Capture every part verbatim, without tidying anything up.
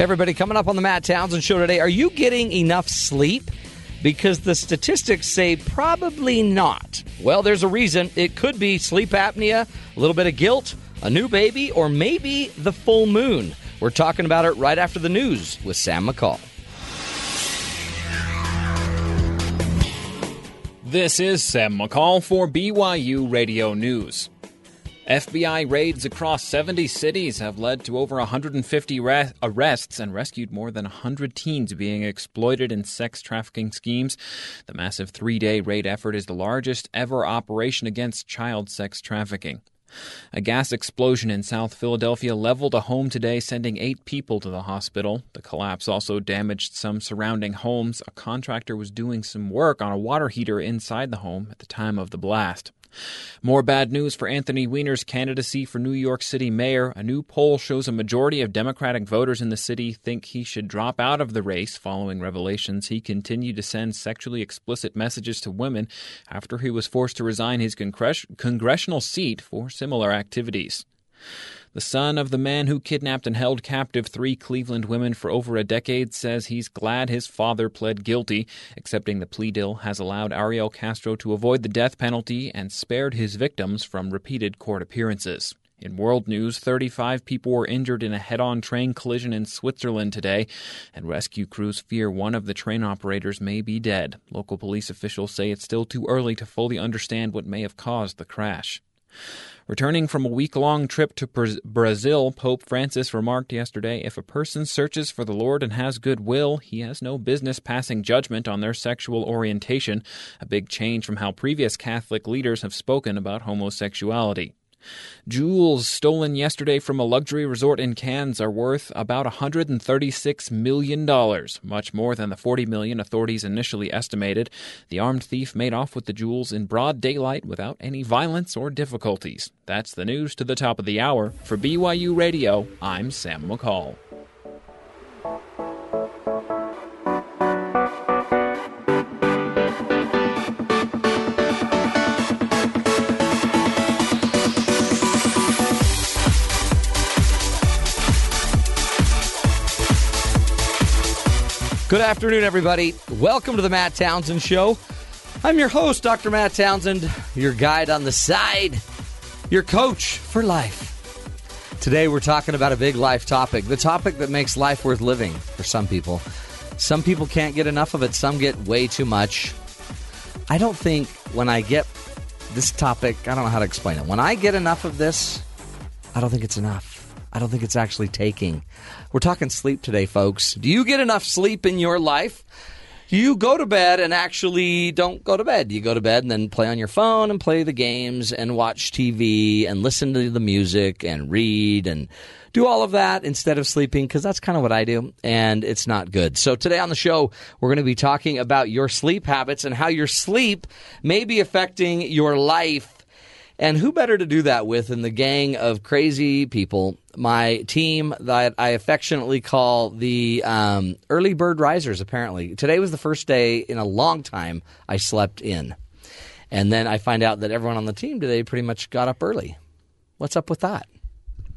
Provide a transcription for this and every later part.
Hey everybody, coming up on the Matt Townsend Show today, are you getting enough sleep? Because the statistics say probably not. Well, there's a reason. It could be sleep apnea, a little bit of guilt, a new baby, or maybe the full moon. We're talking about it right after the news with Sam McCall. This is Sam McCall for B Y U Radio News. F B I raids across seventy cities have led to over one hundred fifty re- arrests and rescued more than one hundred teens being exploited in sex trafficking schemes. The massive three-day raid effort is the largest ever operation against child sex trafficking. A gas explosion in South Philadelphia leveled a home today, sending eight people to the hospital. The collapse also damaged some surrounding homes. A contractor was doing some work on a water heater inside the home at the time of the blast. More bad news for Anthony Weiner's candidacy for New York City mayor. A new poll shows a majority of Democratic voters in the city think he should drop out of the race following revelations he continued to send sexually explicit messages to women after he was forced to resign his congress- congressional seat for similar activities. The son of the man who kidnapped and held captive three Cleveland women for over a decade says he's glad his father pled guilty. Accepting the plea deal has allowed Ariel Castro to avoid the death penalty and spared his victims from repeated court appearances. In world news, thirty-five people were injured in a head-on train collision in Switzerland today, and rescue crews fear one of the train operators may be dead. Local police officials say it's still too early to fully understand what may have caused the crash. Returning from a week-long trip to Brazil, Pope Francis remarked yesterday, if a person searches for the Lord and has goodwill, he has no business passing judgment on their sexual orientation, a big change from how previous Catholic leaders have spoken about homosexuality. Jewels stolen yesterday from a luxury resort in Cannes are worth about one hundred thirty-six million dollars, much more than the forty million dollars authorities initially estimated. The armed thief made off with the jewels in broad daylight without any violence or difficulties. That's the news to the top of the hour. For B Y U Radio, I'm Sam McCall. Good afternoon, everybody. Welcome to the Matt Townsend Show. I'm your host, Doctor Matt Townsend, your guide on the side, your coach for life. Today, we're talking about a big life topic, the topic that makes life worth living for some people. Some people can't get enough of it. Some get way too much. I don't think when I get this topic, I don't know how to explain it. When I get enough of this, I don't think it's enough. I don't think it's actually taking. We're talking sleep today, folks. Do you get enough sleep in your life? Do you go to bed and actually don't go to bed? Do you go to bed and then play on your phone and play the games and watch T V and listen to the music and read and do all of that instead of sleeping? Because that's kind of what I do, and it's not good. So today on the show, we're going to be talking about your sleep habits and how your sleep may be affecting your life. And who better to do that with than the gang of crazy people, my team that I affectionately call the um, early bird risers, apparently. Today was the first day in a long time I slept in. And then I find out that everyone on the team today pretty much got up early. What's up with that,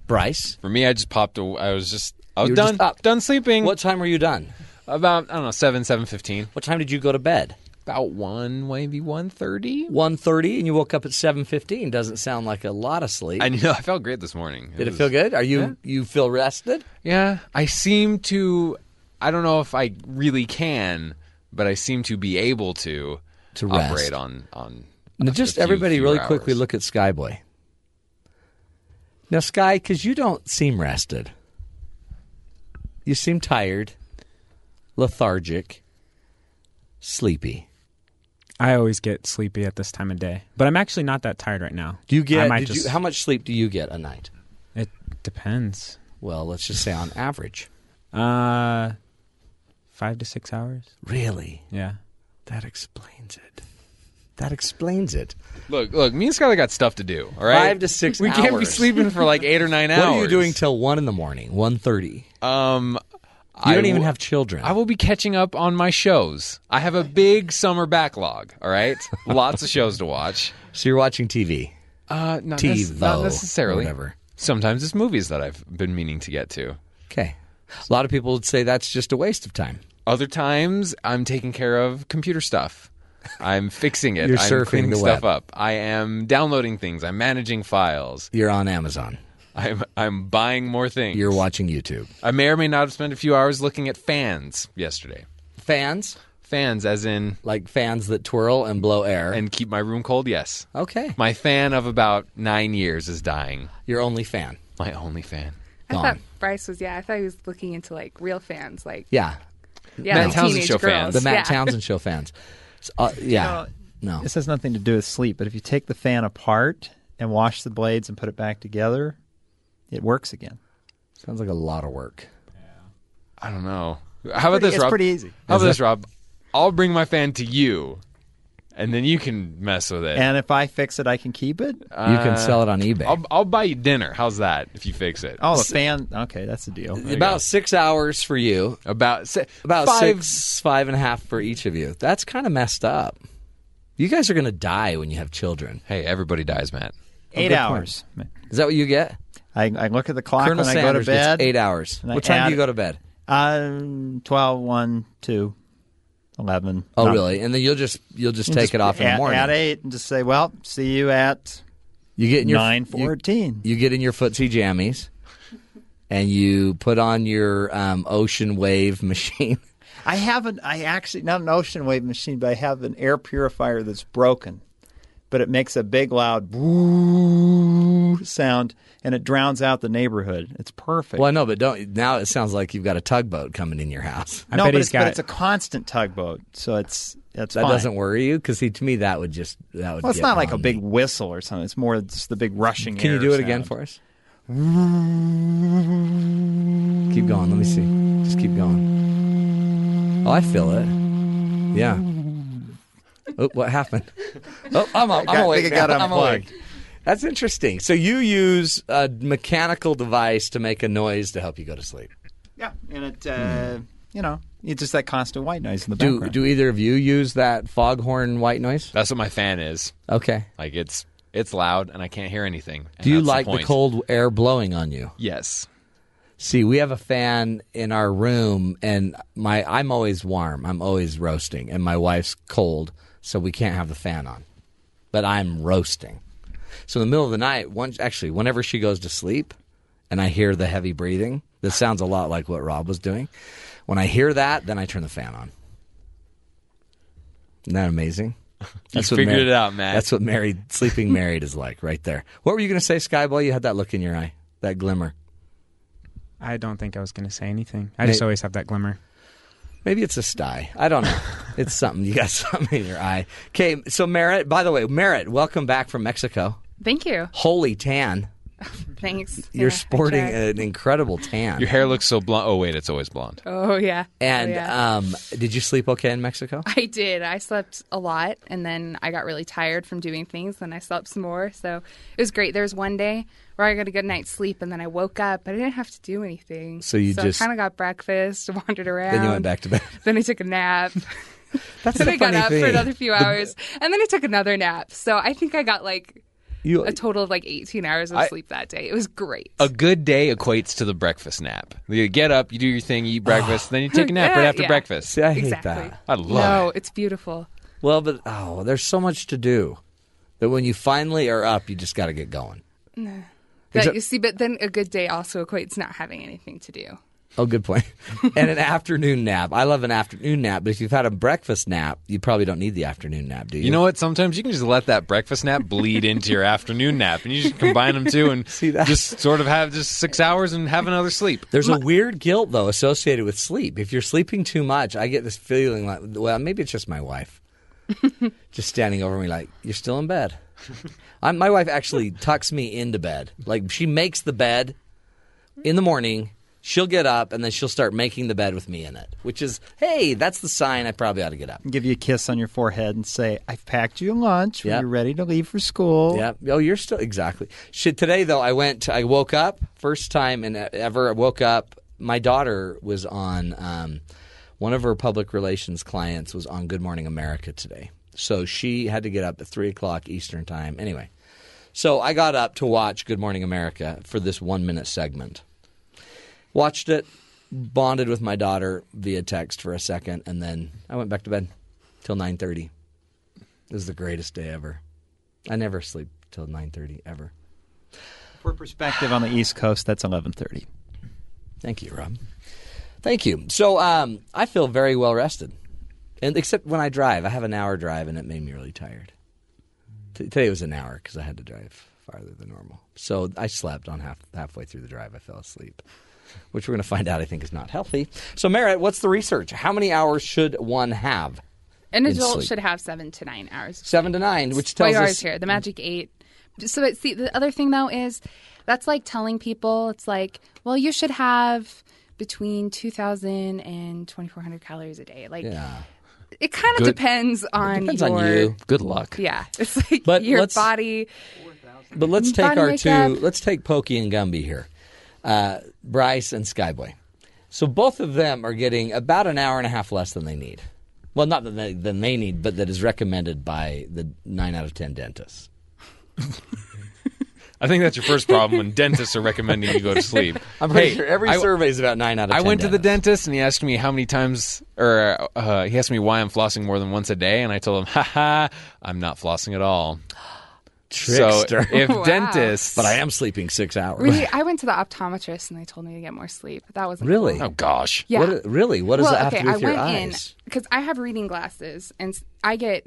Bryce? For me, I just popped away. I was just I was done, just done sleeping. What time were you done? About, I don't know, seven, seven fifteen. What time did you go to bed? About one, maybe one thirty. one thirty, and you woke up at seven fifteen. Doesn't sound like a lot of sleep. I know. I felt great this morning. It Did was, it feel good? Are you yeah. you feel rested? Yeah. I seem to, I don't know if I really can, but I seem to be able to, to rest. operate on, on now just few, everybody really hours. Quickly look at Skyboy. Now, Sky, because you don't seem rested. You seem tired, lethargic, sleepy. I always get sleepy at this time of day, but I'm actually not that tired right now. Do you get? Did just, you, how much sleep do you get a night? It depends. Well, let's just say on average, uh, five to six hours. Really? Yeah. That explains it. That explains it. Look, look. Me and Skyler got stuff to do. All right. Five to six. We hours. Can't be sleeping for like eight or nine hours. What are you doing till one in the morning? One thirty. Um. You don't even have children. I will be catching up on my shows. I have a big summer backlog, all right? Lots of shows to watch. So you're watching T V? Uh, not, T V, nec- not necessarily. Whatever. Sometimes it's movies that I've been meaning to get to. Okay. A lot of people would say that's just a waste of time. Other times, I'm taking care of computer stuff. I'm fixing it. You're I'm surfing cleaning the stuff web. up. I am downloading things. I'm managing files. You're on Amazon. I'm I'm buying more things. You're watching YouTube. I may or may not have spent a few hours looking at fans yesterday. Fans? Fans, as in... Like fans that twirl and blow air. And keep my room cold, yes. Okay. My fan of about nine years is dying. Your only fan. My only fan. I Gone. thought Bryce was, yeah, I thought he was looking into, like, real fans. like Yeah. yeah Matt like Townsend Show girls. fans. The Matt yeah. Townsend Show fans. Uh, yeah. You know, no. This has nothing to do with sleep, but if you take the fan apart and wash the blades and put it back together, it works again. Sounds like a lot of work. Yeah. I don't know. How about pretty, this, Rob? It's pretty easy. How about this, Rob? I'll bring my fan to you, and then you can mess with it. And if I fix it, I can keep it? Uh, you can sell it on eBay. I'll, I'll buy you dinner. How's that if you fix it? Oh, the fan. Okay, that's the deal. There about six hours for you. About, si- about five. six, five and a half for each of you. That's kind of messed up. You guys are going to die when you have children. Hey, everybody dies, Matt. Oh, Eight hours. Point. Is that what you get? I, I look at the clock Colonel when Sanders I go to bed. Eight hours. What time do you go to bed? Um, twelve, one, two, eleven Oh, no. Really? And then you'll just you'll just you'll take just it off at, in the morning at eight and just say, "Well, see you at you get in your nine fourteen. You, you get in your footsie jammies, and you put on your um, ocean wave machine. I haven't. I actually not an ocean wave machine, but I have an air purifier that's broken, but it makes a big loud woo sound. And it drowns out the neighborhood. It's perfect. Well, I know, but don't now it sounds like you've got a tugboat coming in your house. I no, but, it's, but it. it's a constant tugboat, so it's that's that fine. doesn't worry you because to me that would just that would. Well, it's not like a big me. whistle or something. It's more just the big rushing. Can air you do it sound. again for us? Keep going. Let me see. Just keep going. Oh, I feel it. Yeah. Oh, what happened? Oh, I'm I'm I awake. Got I'm unplugged. Awake. That's interesting. So you use a mechanical device to make a noise to help you go to sleep. Yeah, and it, uh, mm. you know, it's just that constant white noise in the do, background. Do either of you use that foghorn white noise? That's what my fan is. Okay. Like, it's it's loud, and I can't hear anything. Do you like the, the cold air blowing on you? Yes. See, we have a fan in our room, and my I'm always warm. I'm always roasting, and my wife's cold, so we can't have the fan on. But I'm roasting. So in the middle of the night, one, actually, whenever she goes to sleep and I hear the heavy breathing, this sounds a lot like what Rob was doing. When I hear that, then I turn the fan on. Isn't that amazing? That's you figured Mary, it out, Matt. That's what married, sleeping married is like right there. What were you going to say, Skyboy? You had that look in your eye, that glimmer. I don't think I was going to say anything. I Maybe, just always have that glimmer. Maybe it's a sty. I don't know. It's something. You got something in your eye. Okay, so Merritt, by the way, Merritt, welcome back from Mexico. Thank you. Holy tan. Thanks. You're yeah, sporting an incredible tan. Your hair looks so blonde. Oh, wait, it's always blonde. Oh, yeah. And oh, yeah. Um, did you sleep okay in Mexico? I did. I slept a lot, and then I got really tired from doing things, and I slept some more. So it was great. There was one day where I got a good night's sleep, and then I woke up, but I didn't have to do anything. So you so just kind of got breakfast, wandered around. Then you went back to bed. Then I took a nap. That's Then I got up thing. for another few hours, the... and then I took another nap. So I think I got like... You, a total of like eighteen hours of I, sleep that day. It was great. A good day equates to the breakfast nap. You get up, you do your thing, you eat breakfast, oh, then you take a nap yeah, right after yeah. breakfast. See, I hate exactly. that. I love no, it. No, it's beautiful. Well, but oh, there's so much to do that when you finally are up, you just got to get going. No. That, a, you see, but then a good day also equates not having anything to do. Oh, good point. And an afternoon nap. I love an afternoon nap, but if you've had a breakfast nap, you probably don't need the afternoon nap, do you? You know what? Sometimes you can just let that breakfast nap bleed into your afternoon nap, and you just combine them two and See that? just sort of have just six hours and have another sleep. There's a weird guilt, though, associated with sleep. If you're sleeping too much, I get this feeling like, well, maybe it's just my wife just standing over me like, you're still in bed. I'm, my wife actually tucks me into bed. Like, she makes the bed in the morning. She'll get up, and then she'll start making the bed with me in it, which is, hey, that's the sign I probably ought to get up. Give you a kiss on your forehead and say, I've packed you lunch. Yep. You're ready to leave for school. Yep. Oh, you're still – exactly. Shit, today, though, I went – I woke up. First time in ever I woke up. My daughter was on um, – one of her public relations clients was on Good Morning America today. So she had to get up at three o'clock Eastern time. Anyway, so I got up to watch Good Morning America for this one-minute segment. Watched it, bonded with my daughter via text for a second, and then I went back to bed till nine thirty. It was the greatest day ever. I never sleep till nine thirty, ever. For perspective, on the East Coast, that's eleven thirty. Thank you, Rob. Thank you. So um, I feel very well rested, and except when I drive. I have an hour drive, and it made me really tired. T- today was an hour because I had to drive farther than normal. So I slept on half halfway through the drive. I fell asleep, which we're going to find out I think is not healthy. So, Merritt, what's the research? How many hours should one have? An adult sleep? Should have seven to nine hours. Seven to nine, which it's tells us here the magic eight. So it's the, the other thing though is that's like telling people it's like, well, you should have between two thousand and twenty four hundred calories a day. Like, yeah. It kind of depends on depends your, on you. Good luck. Yeah, it's like but your body. But let's take our two. Up. Let's take Pokey and Gumby here. Uh, Bryce and Skyboy. So both of them are getting about an hour and a half less than they need. Well, not than they, than they need, but that is recommended by the nine out of ten dentists. I think that's your first problem when dentists are recommending you go to sleep. I'm pretty hey, sure every I, survey is about nine out of I ten. I went dentists. to the dentist and he asked me how many times, or uh, he asked me why I'm flossing more than once a day, and I told him, ha ha, I'm not flossing at all. Trickster. So if wow. dentists... But I am sleeping six hours. Really, I went to the optometrist and they told me to get more sleep. That wasn't Really? Cool. Oh, gosh. Yeah. What, really? What does well, that have okay, to do with I your eyes? Because I have reading glasses and I get...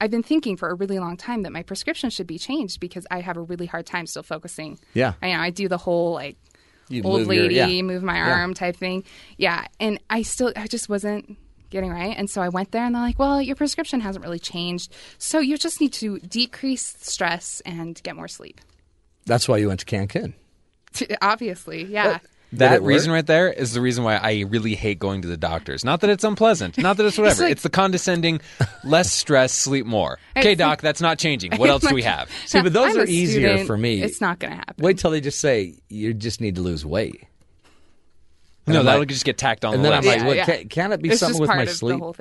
I've been thinking for a really long time that my prescription should be changed because I have a really hard time still focusing. Yeah. I know. I do the whole like you old move lady, your, yeah. move my yeah. arm type thing. Yeah. And I still... I just wasn't... getting right. And so I went there and they're like, well, your prescription hasn't really changed. So you just need to decrease stress and get more sleep. That's why you went to Cancun. Obviously. Yeah. Well, that reason work? right there is the reason why I really hate going to the doctors. Not that it's unpleasant. Not that it's whatever. It's, like, it's the condescending, less stress, sleep more. Okay, doc, that's not changing. What else do we have? See, but those I'm are easier student. for me. It's not going to happen. Wait till they just say, you just need to lose weight. And no, I'm that'll like, just get tacked on the left. And then I'm like, yeah, yeah. Can, can it be it's something with my sleep? What's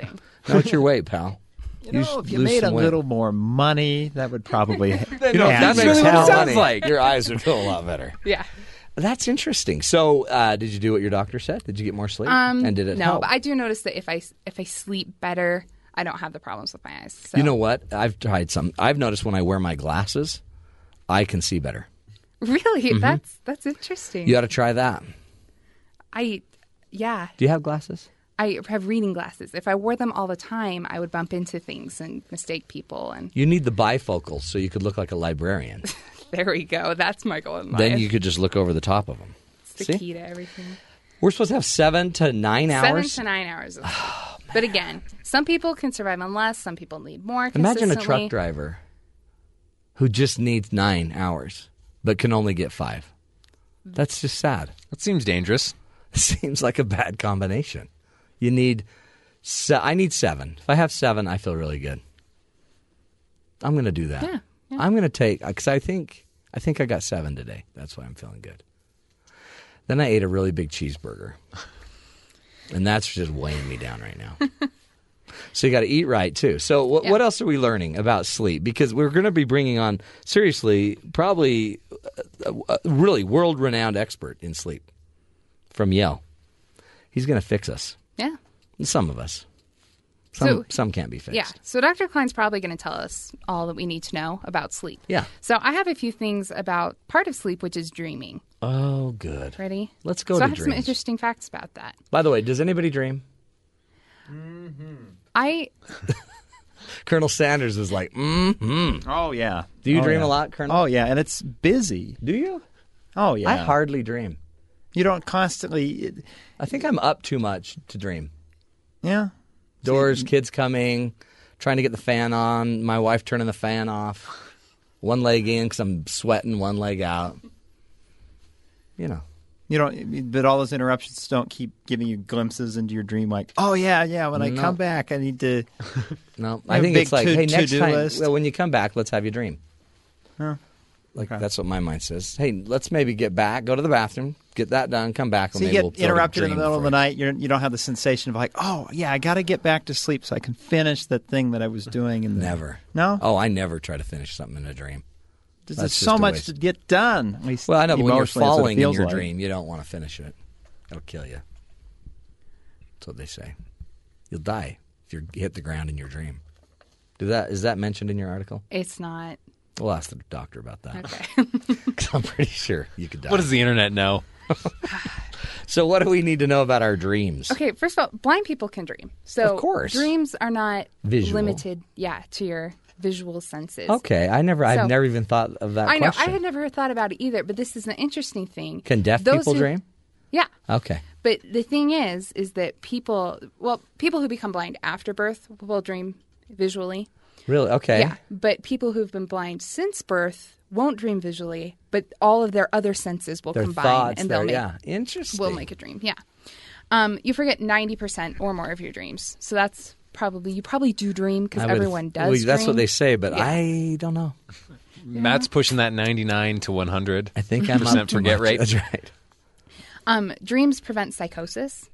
no, your weight, pal? You, you know, if you made a weight. little more money, that would probably... ha- you know, that's really what it sounds like. Your eyes would feel a lot better. Yeah. That's interesting. So uh, did you do what your doctor said? Did you get more sleep? Um, and did it no, help? No, but I do notice that if I, if I sleep better, I don't have the problems with my eyes. So. You know what? I've tried some. I've noticed when I wear my glasses, I can see better. Really? Mm-hmm. That's that's interesting. You ought to try that. I, yeah. Do you have glasses? I have reading glasses. If I wore them all the time, I would bump into things and mistake people. And you need the bifocals so you could look like a librarian. There we go. That's my goal in life. Then you could just look over the top of them. It's the See? key to everything. We're supposed to have seven to nine hours? Seven to nine hours. Oh, but again, some people can survive on less. Some people need more consistently. Imagine a truck driver who just needs nine hours but can only get five. That's just sad. That seems dangerous. Seems like a bad combination. You need se- – I need seven. If I have seven, I feel really good. I'm going to do that. Yeah, yeah. I'm going to take – because I think I think I got seven today. That's why I'm feeling good. Then I ate a really big cheeseburger, and that's just weighing me down right now. So you got to eat right too. So w- yeah. what else are we learning about sleep? Because we're going to be bringing on, seriously, probably a, a really world-renowned expert in sleep. From Yale. He's going to fix us. Yeah. Some of us. Some so, some can't be fixed. Yeah. So Doctor Klein's probably going to tell us all that we need to know about sleep. Yeah. So I have a few things about part of sleep, which is dreaming. Oh, good. Ready? Let's go so to dreams. So I have dreams. some interesting facts about that. By the way, does anybody dream? Mm-hmm. I... Colonel Sanders was like, mm-hmm. Oh, yeah. Do you oh, dream yeah. a lot, Colonel? Oh, yeah. And it's busy. Do you? Oh, yeah. I hardly dream. You don't constantly... I think I'm up too much to dream. Yeah. Doors, kids coming, trying to get the fan on, my wife turning the fan off, one leg in because I'm sweating, one leg out. You know. You don't... But all those interruptions don't keep giving you glimpses into your dream like, oh, yeah, yeah, when I no. come back, I need to... No, I, I think it's like, to, hey, next time, well, when you come back, let's have you dream. Huh. Like okay. That's what my mind says. Hey, let's maybe get back, go to the bathroom, get that done, come back. So and you get we'll interrupted in the middle of the you. night. You're, you don't have the sensation of like, oh, yeah, I got to get back to sleep so I can finish that thing that I was doing. In the... Never. No? Oh, I never try to finish something in a dream. There's, there's so much to get done. At least well, I know, but when you're falling in your like. dream, you don't want to finish it. It'll kill you. That's what they say. You'll die if you hit the ground in your dream. Do that, is that mentioned in your article? It's not. We'll ask the doctor about that. Okay. 'Cause I'm pretty sure you could die. What does the internet know? So what do we need to know about our dreams? Okay, first of all, blind people can dream. So of course. Dreams are not visual. Limited, yeah, to your visual senses. Okay, I never, so, I've never even thought of that I question. I know, I had never thought about it either, but this is an interesting thing. Can deaf Those people who, dream? Yeah. Okay. But the thing is, is that people, well, people who become blind after birth will dream visually. Really? Okay. Yeah, but people who've been blind since birth won't dream visually, but all of their other senses will their combine thoughts, and they'll make, yeah. Interesting. Will make a dream. Yeah. Um, you forget ninety percent or more of your dreams. So that's probably, you probably do dream because everyone does well, that's dream. What they say, but yeah. I don't know. Yeah. Matt's pushing that ninety-nine to one hundred. I think I'm up forget rate. That's right. Um, dreams prevent psychosis.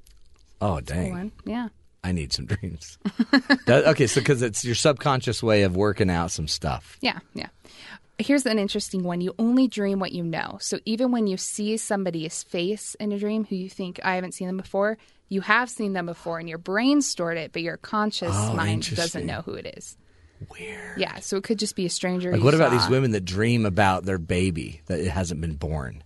Oh, dang. One. Yeah. I need some dreams. that, okay, so because it's your subconscious way of working out some stuff. Yeah, yeah. Here's an interesting one. You only dream what you know. So even when you see somebody's face in a dream who you think, I haven't seen them before, you have seen them before and your brain stored it, but your conscious oh, mind doesn't know who it is. Weird. Yeah, so it could just be a stranger. Like, you what saw. About these women that dream about their baby that it hasn't been born?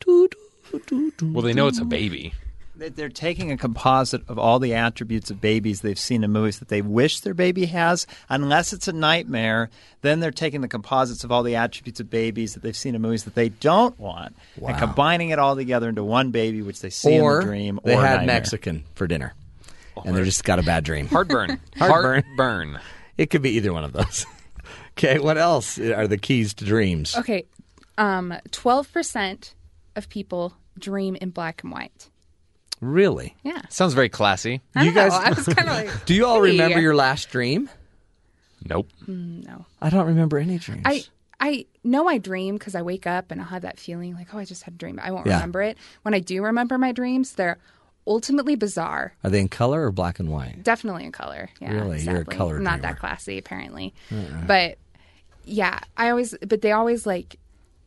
Do, do, do, do, well, they know do. It's a baby. They're taking a composite of all the attributes of babies they've seen in movies that they wish their baby has, unless it's a nightmare. Then they're taking the composites of all the attributes of babies that they've seen in movies that they don't want, wow. and combining it all together into one baby, which they see or in the dream. Or they had nightmare. Mexican for dinner, or and they just got a bad dream. Heartburn. Heartburn. Heartburn. It could be either one of those. Okay, what else are the keys to dreams? Okay, um, twelve percent of people dream in black and white. Really? Yeah. Sounds very classy. I you know. Guys, I was kind of like, do you all remember your last dream? Nope. Mm, no. I don't remember any dreams. I, I know I dream because I wake up and I'll have that feeling like, oh, I just had a dream. I won't yeah. remember it. When I do remember my dreams, they're ultimately bizarre. Are they in color or black and white? Definitely in color. Yeah, really? Sadly. You're a color dreamer. Not that classy, apparently. Uh-uh. But yeah, I always, but they always like,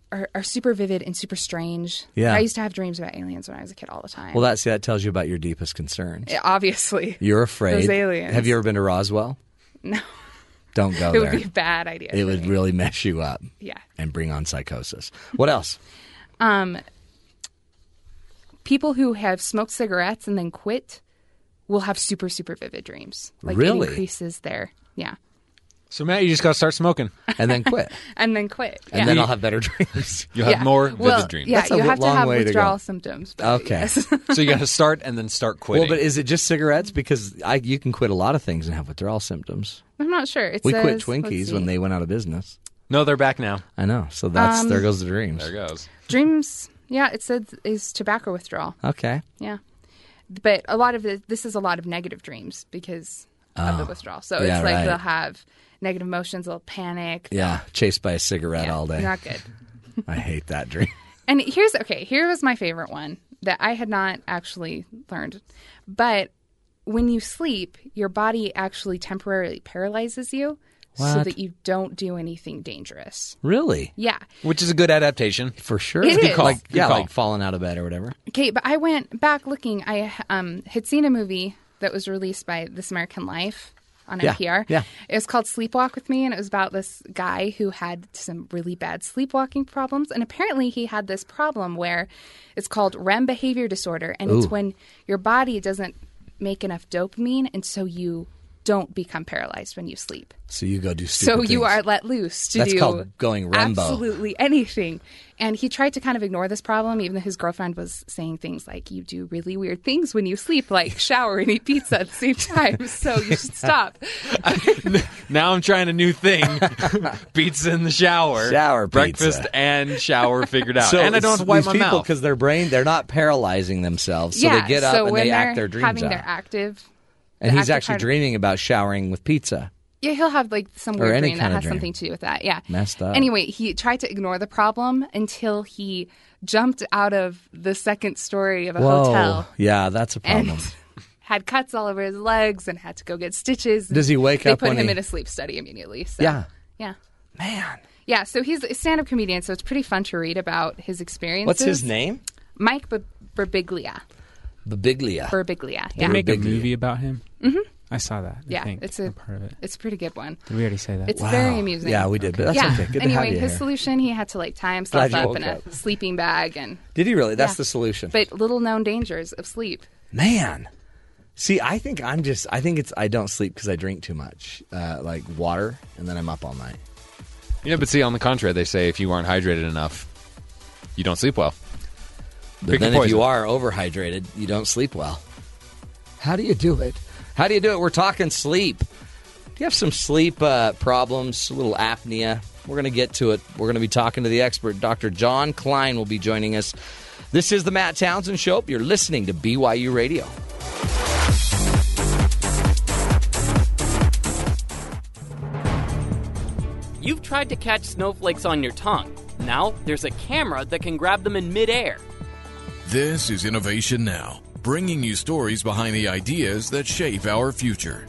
Are, are super vivid and super strange. Yeah. I used to have dreams about aliens when I was a kid all the time. Well, that's, that tells you about your deepest concerns. It, obviously. You're afraid. Those aliens. Have you ever been to Roswell? No. Don't go it there. It would be a bad idea. It would me. Really mess you up. Yeah. And bring on psychosis. What else? um, people who have smoked cigarettes and then quit will have super, super vivid dreams. Like really? It increases their, yeah. So, Matt, you just got to start smoking. And then quit. and then quit. Yeah. And then I'll have better dreams. You'll have yeah. more vivid well, dreams. Yeah, That's you a have long to have way withdrawal to symptoms. Okay. Yes. So you got to start and then start quitting. Well, but is it just cigarettes? Because I, you can quit a lot of things and have withdrawal symptoms. I'm not sure. It we says, quit Twinkies when they went out of business. No, they're back now. I know. So that's um, there goes the dreams. There goes. Dreams, yeah, it said is tobacco withdrawal. Okay. Yeah. But a lot of the, this is a lot of negative dreams because oh. of the withdrawal. So yeah, it's like right. they'll have... negative emotions, a little panic. Yeah, chased by a cigarette yeah, all day. Not good. I hate that dream. And here's, okay, here was my favorite one that I had not actually learned. But when you sleep, your body actually temporarily paralyzes you what? So that you don't do anything dangerous. Really? Yeah. Which is a good adaptation. For sure. It, it is. Call. Like, yeah, call. Like falling out of bed or whatever. Okay, but I went back looking. I um, had seen a movie that was released by This American Life. On yeah, N P R. Yeah. It was called Sleepwalk With Me, and it was about this guy who had some really bad sleepwalking problems. And apparently he had this problem where it's called R E M behavior disorder, and Ooh. It's when your body doesn't make enough dopamine, and so you don't become paralyzed when you sleep. So you go do stupid So you things. Are let loose to That's do called going Rambo. Absolutely anything. And he tried to kind of ignore this problem, even though his girlfriend was saying things like, you do really weird things when you sleep, like shower and eat pizza at the same time, so you should stop. Now I'm trying a new thing. Pizza in the shower. Shower breakfast pizza. And shower figured out. So and I don't have to wipe my people, mouth. Because their brain, they're not paralyzing themselves, so yeah, they get up so and they act their dreams out. So when they're having their active... And he's actually dreaming about showering with pizza. Yeah, he'll have like some weird dream that has something to do with that. Yeah. Messed up. Anyway, he tried to ignore the problem until he jumped out of the second story of a Whoa. Hotel. Yeah, that's a problem. And had cuts all over his legs and had to go get stitches. Does he wake they up? They put when him he... in a sleep study immediately. So. Yeah. Yeah. Man. Yeah, so he's a stand-up comedian, so it's pretty fun to read about his experiences. What's his name? Mike B- Birbiglia. Birbiglia. Birbiglia. Yeah. They make Birbiglia. a movie about him. Mm-hmm. I saw that. Yeah, I think, it's a part of it. It's a pretty good one. Did we already say that? It's wow. very amusing. Yeah, we did, okay. but that's yeah. okay. Good anyway, to have you Anyway, his here. solution, he had to like tie himself up in up. a sleeping bag. And Did he really? That's yeah. the solution. But little known dangers of sleep. Man. See, I think I'm just, I think it's, I don't sleep because I drink too much, uh, like water, and then I'm up all night. Yeah, but see, on the contrary, they say if you aren't hydrated enough, you don't sleep well. But Pick then if you are overhydrated, you don't sleep well. How do you do it? How do you do it? We're talking sleep. Do you have some sleep uh, problems, a little apnea? We're going to get to it. We're going to be talking to the expert. Doctor John Klein will be joining us. This is the Matt Townsend Show. You're listening to B Y U Radio. You've tried to catch snowflakes on your tongue. Now there's a camera that can grab them in midair. This is Innovation Now, bringing you stories behind the ideas that shape our future.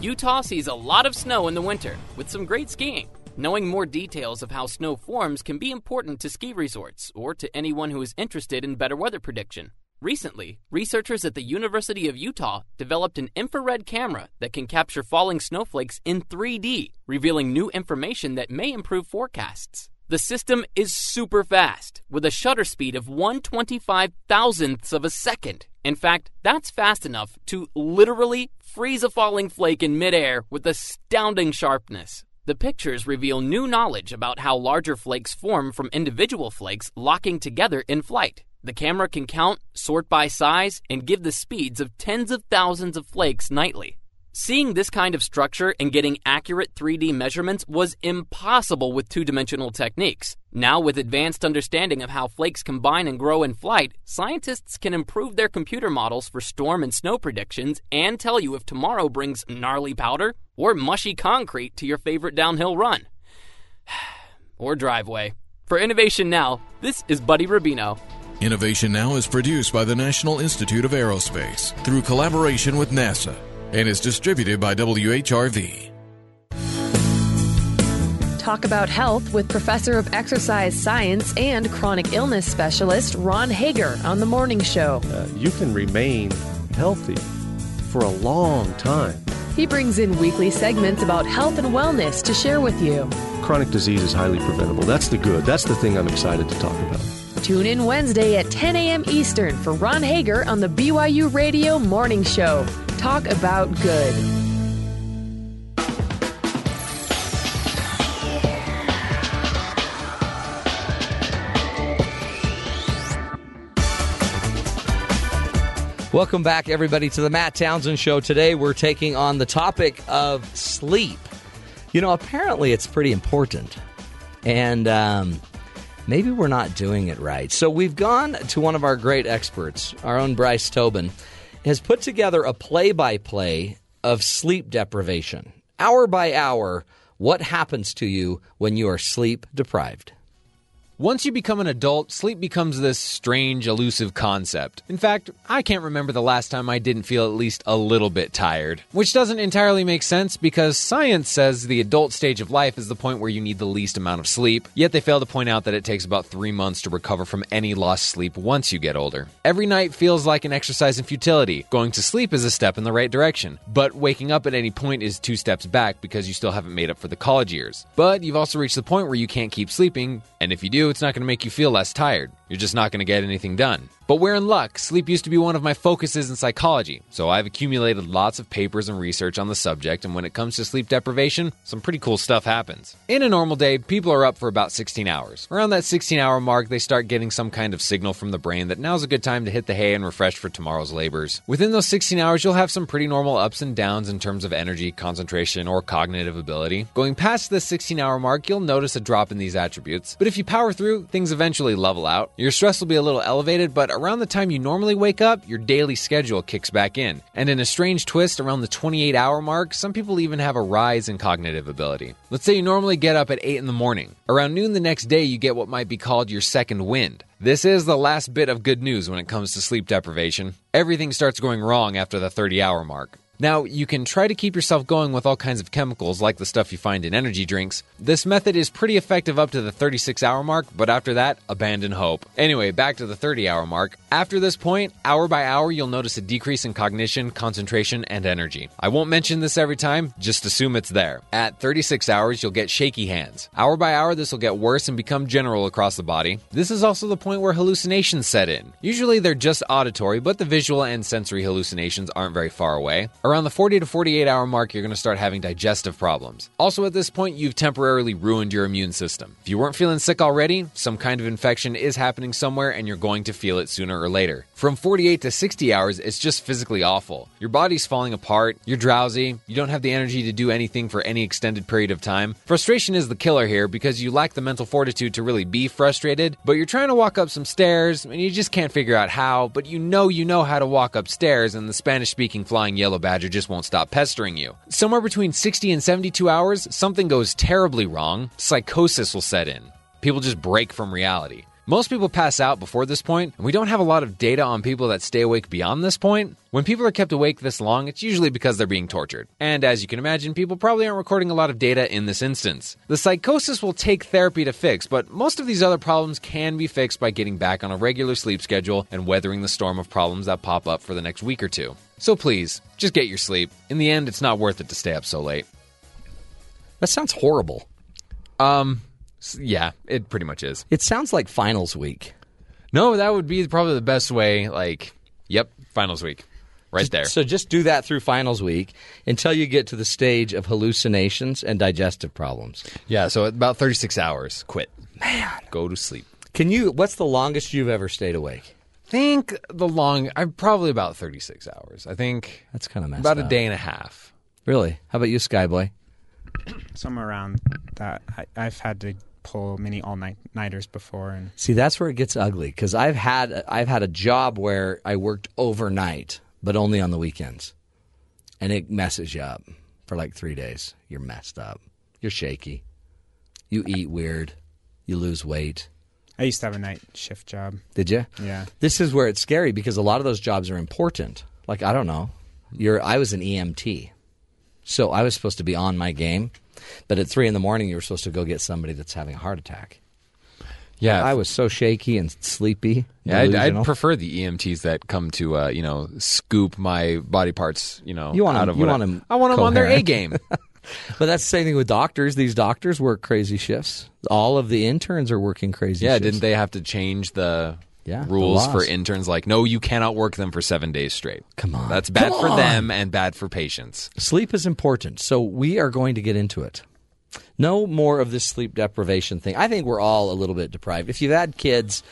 Utah sees a lot of snow in the winter, with some great skiing. Knowing more details of how snow forms can be important to ski resorts or to anyone who is interested in better weather prediction. Recently, researchers at the University of Utah developed an infrared camera that can capture falling snowflakes in three D, revealing new information that may improve forecasts. The system is super fast, with a shutter speed of one twenty-five thousandths of a second. In fact, that's fast enough to literally freeze a falling flake in midair with astounding sharpness. The pictures reveal new knowledge about how larger flakes form from individual flakes locking together in flight. The camera can count, sort by size, and give the speeds of tens of thousands of flakes nightly. Seeing this kind of structure and getting accurate three D measurements was impossible with two-dimensional techniques. Now, with advanced understanding of how flakes combine and grow in flight, scientists can improve their computer models for storm and snow predictions and tell you if tomorrow brings gnarly powder or mushy concrete to your favorite downhill run. Or driveway. For Innovation Now, this is Buddy Rubino. Innovation Now is produced by the National Institute of Aerospace through collaboration with NASA and is distributed by W H R V. Talk about health with Professor of Exercise Science and Chronic Illness Specialist Ron Hager on The Morning Show. Uh, you can remain healthy for a long time. He brings in weekly segments about health and wellness to share with you. Chronic disease is highly preventable. That's the good. That's the thing I'm excited to talk about. Tune in Wednesday at ten a.m. Eastern for Ron Hager on the B Y U Radio Morning Show. Talk about good. Welcome back, everybody, to the Matt Townsend Show. Today we're taking on the topic of sleep. You know, apparently it's pretty important. And, um... maybe we're not doing it right. So we've gone to one of our great experts, our own Bryce Tobin, has put together a play-by-play of sleep deprivation. Hour by hour, what happens to you when you are sleep deprived? Once you become an adult, sleep becomes this strange, elusive concept. In fact, I can't remember the last time I didn't feel at least a little bit tired. Which doesn't entirely make sense because science says the adult stage of life is the point where you need the least amount of sleep, yet they fail to point out that it takes about three months to recover from any lost sleep once you get older. Every night feels like an exercise in futility. Going to sleep is a step in the right direction, but waking up at any point is two steps back because you still haven't made up for the college years. But you've also reached the point where you can't keep sleeping, and if you do, it's not going to make you feel less tired. You're just not going to get anything done. But we're in luck. Sleep used to be one of my focuses in psychology, so I've accumulated lots of papers and research on the subject, and when it comes to sleep deprivation, some pretty cool stuff happens. In a normal day, people are up for about sixteen hours. Around that sixteen-hour mark, they start getting some kind of signal from the brain that now's a good time to hit the hay and refresh for tomorrow's labors. Within those sixteen hours, you'll have some pretty normal ups and downs in terms of energy, concentration, or cognitive ability. Going past the sixteen-hour mark, you'll notice a drop in these attributes, but if you power through, things eventually level out. Your stress will be a little elevated, but around the time you normally wake up, your daily schedule kicks back in. And in a strange twist, around the twenty-eight hour mark, some people even have a rise in cognitive ability. Let's say you normally get up at eight in the morning. Around noon the next day, you get what might be called your second wind. This is the last bit of good news when it comes to sleep deprivation. Everything starts going wrong after the thirty-hour mark. Now, you can try to keep yourself going with all kinds of chemicals like the stuff you find in energy drinks. This method is pretty effective up to the thirty-six hour mark, but after that, abandon hope. Anyway, back to the thirty hour mark. After this point, hour by hour, you'll notice a decrease in cognition, concentration, and energy. I won't mention this every time, just assume it's there. At thirty-six hours, you'll get shaky hands. Hour by hour, this will get worse and become general across the body. This is also the point where hallucinations set in. Usually they're just auditory, but the visual and sensory hallucinations aren't very far away. Around the forty to forty-eight hour mark, you're going to start having digestive problems. Also at this point, you've temporarily ruined your immune system. If you weren't feeling sick already, some kind of infection is happening somewhere and you're going to feel it sooner or later. From forty-eight to sixty hours, it's just physically awful. Your body's falling apart, you're drowsy, you don't have the energy to do anything for any extended period of time. Frustration is the killer here because you lack the mental fortitude to really be frustrated, but you're trying to walk up some stairs and you just can't figure out how, but you know you know how to walk upstairs and the Spanish-speaking flying yellow badger just won't stop pestering you. Somewhere between sixty and seventy-two hours, something goes terribly wrong. Psychosis will set in. People just break from reality. Most people pass out before this point, and we don't have a lot of data on people that stay awake beyond this point. When people are kept awake this long, it's usually because they're being tortured. And as you can imagine, people probably aren't recording a lot of data in this instance. The psychosis will take therapy to fix, but most of these other problems can be fixed by getting back on a regular sleep schedule and weathering the storm of problems that pop up for the next week or two. So please, just get your sleep. In the end, it's not worth it to stay up so late. That sounds horrible. Um... Yeah, it pretty much is. It sounds like finals week. No, that would be probably the best way. Like, yep, finals week. Right just, there. So just do that through finals week until you get to the stage of hallucinations and digestive problems. Yeah, so about thirty-six hours, quit. Man. Go to sleep. Can you, what's the longest you've ever stayed awake? I think the long, I'm probably about thirty-six hours. I think. That's kind of messed About up. A day and a half. Really? How about you, Skyboy? Somewhere around that. I, I've had to pull many all-nighters before, and see, that's where it gets ugly, because I've had I've had a job where I worked overnight, but only on the weekends, and it messes you up for like three days. You're messed up. You're shaky. You eat weird. You lose weight. I used to have a night shift job. Did you? Yeah. This is where it's scary because a lot of those jobs are important. Like, I don't know. You're. I was an E M T, so I was supposed to be on my game. But at three in the morning, you were supposed to go get somebody that's having a heart attack. Yeah, I was so shaky and sleepy. Yeah, I'd, I'd prefer the E M Ts that come to uh, you know, scoop my body parts. You know, you want out them, of you want I, them I want them coherent. On their A game. But that's the same thing with doctors. These doctors work crazy shifts. All of the interns are working crazy. Yeah, shifts. Yeah, didn't they have to change the? Yeah, rules for interns, like, no, you cannot work them for seven days straight. Come on. That's bad for them and bad for patients. Sleep is important, so we are going to get into it. No more of this sleep deprivation thing. I think we're all a little bit deprived. If you've had kids,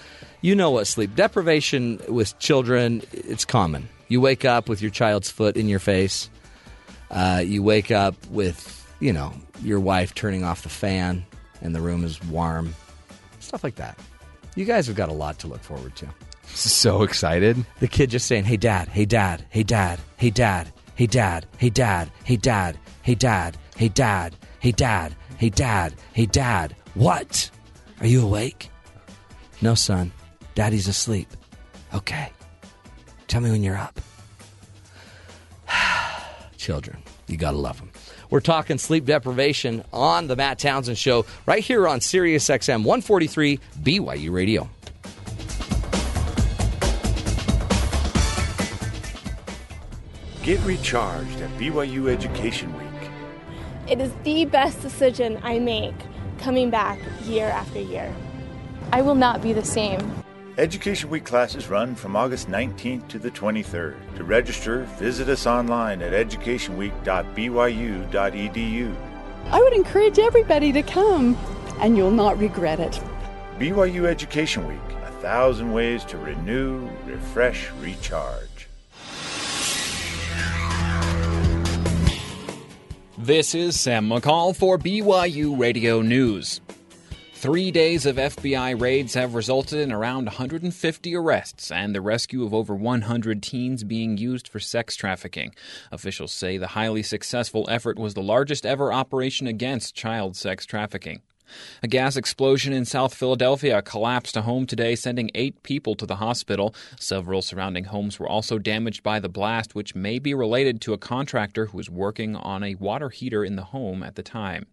you know what sleep deprivation with children, it's common. You wake up with your child's foot in your face. Uh, you wake up with, you know, your wife turning off the fan and the room is warm. Stuff like that. You guys have got a lot to look forward to. So excited. The kid just saying, hey, dad, hey, dad, hey, dad, hey, dad, hey, dad, hey, dad, hey, dad, hey, dad, hey, dad, hey, dad, hey, dad, hey, dad. What? Are you awake? No, son. Daddy's asleep. Okay. Tell me when you're up. Children, you got to love them. We're talking sleep deprivation on the Matt Townsend Show right here on SiriusXM one forty-three B Y U Radio. Get recharged at B Y U Education Week. It is the best decision I make coming back year after year. I will not be the same. Education Week classes run from August nineteenth to the twenty-third. To register, visit us online at education week dot b y u dot e d u. I would encourage everybody to come, and you'll not regret it. B Y U Education Week, a thousand ways to renew, refresh, recharge. This is Sam McCall for B Y U Radio News. Three days of F B I raids have resulted in around one hundred fifty arrests and the rescue of over one hundred teens being used for sex trafficking. Officials say the highly successful effort was the largest ever operation against child sex trafficking. A gas explosion in South Philadelphia collapsed a home today, sending eight people to the hospital. Several surrounding homes were also damaged by the blast, which may be related to a contractor who was working on a water heater in the home at the time.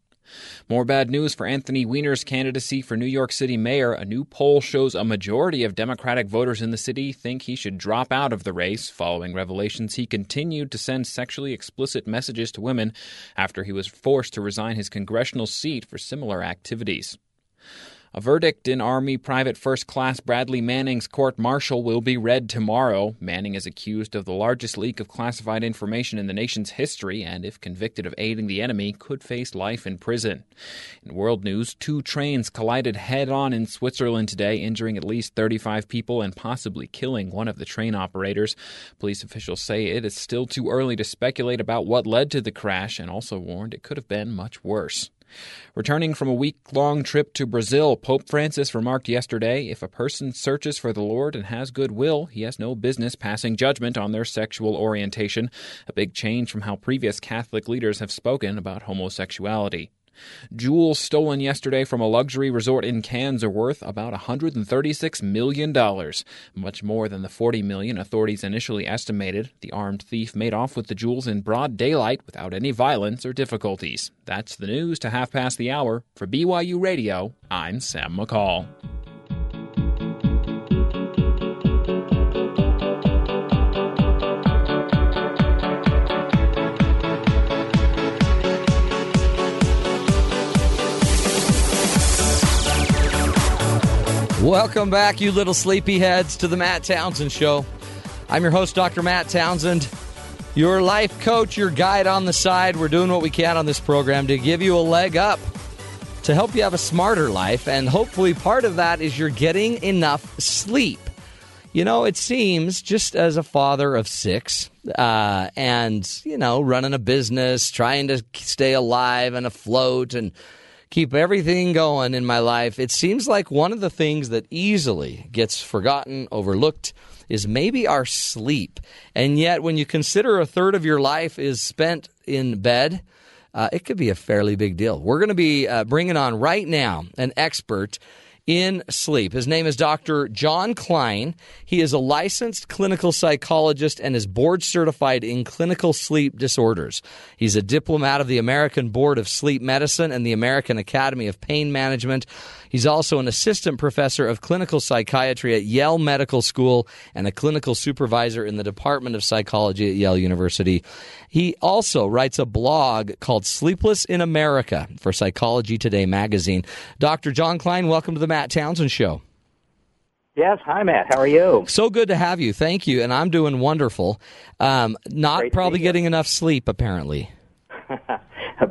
More bad news for Anthony Weiner's candidacy for New York City mayor. A new poll shows a majority of Democratic voters in the city think he should drop out of the race following revelations he continued to send sexually explicit messages to women after he was forced to resign his congressional seat for similar activities. A verdict in Army Private First Class Bradley Manning's court-martial will be read tomorrow. Manning is accused of the largest leak of classified information in the nation's history and, if convicted of aiding the enemy, could face life in prison. In world news, two trains collided head-on in Switzerland today, injuring at least thirty-five people and possibly killing one of the train operators. Police officials say it is still too early to speculate about what led to the crash and also warned it could have been much worse. Returning from a week-long trip to Brazil, Pope Francis remarked yesterday, if a person searches for the Lord and has goodwill, he has no business passing judgment on their sexual orientation, a big change from how previous Catholic leaders have spoken about homosexuality. Jewels stolen yesterday from a luxury resort in Cannes are worth about one hundred thirty-six million dollars, much more than the forty million dollars authorities initially estimated. The armed thief made off with the jewels in broad daylight without any violence or difficulties. That's the news to half past the hour. For B Y U Radio, I'm Sam McCall. Welcome back, you little sleepyheads, to the Matt Townsend Show. I'm your host, Doctor Matt Townsend, your life coach, your guide on the side. We're doing what we can on this program to give you a leg up, to help you have a smarter life, and hopefully part of that is you're getting enough sleep. You know, it seems, just as a father of six, uh, and, you know, running a business, trying to stay alive and afloat and keep everything going in my life, it seems like one of the things that easily gets forgotten, overlooked, is maybe our sleep. And yet, when you consider a third of your life is spent in bed, uh, it could be a fairly big deal. We're going to be uh, bringing on right now an expert in sleep. His name is Doctor John Klein. He is a licensed clinical psychologist and is board certified in clinical sleep disorders. He's a diplomat of the American Board of Sleep Medicine and the American Academy of Pain Management. He's also an assistant professor of clinical psychiatry at Yale Medical School and a clinical supervisor in the Department of Psychology at Yale University. He also writes a blog called Sleepless in America for Psychology Today magazine. Doctor John Klein, welcome to the Matt Townsend Show. Yes. Hi, Matt. How are you? So good to have you. Thank you. And I'm doing wonderful. Um, not Great probably getting enough sleep, apparently.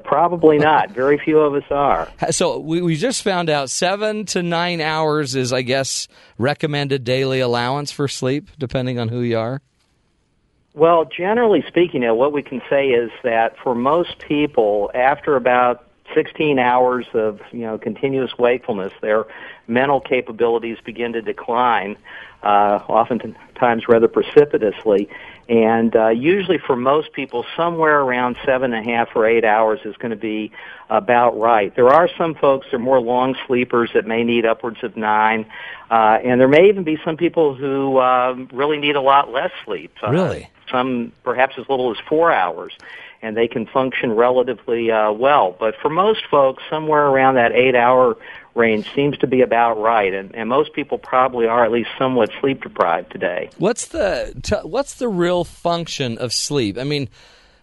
Probably not. Very few of us are. So we, we just found out seven to nine hours is, I guess, recommended daily allowance for sleep, depending on who you are. Well, generally speaking, what we can say is that for most people, after about sixteen hours of, you know, continuous wakefulness, their mental capabilities begin to decline, uh, oftentimes rather precipitously. And uh, usually for most people, somewhere around seven and a half or eight hours is going to be about right. There are some folks that are more long sleepers that may need upwards of nine. Uh, and there may even be some people who uh, really need a lot less sleep. Uh, really? Some perhaps as little as four hours. And they can function relatively uh, well. But for most folks, somewhere around that eight-hour range seems to be about right, and, and most people probably are at least somewhat sleep deprived today. What's the t- what's the real function of sleep? I mean,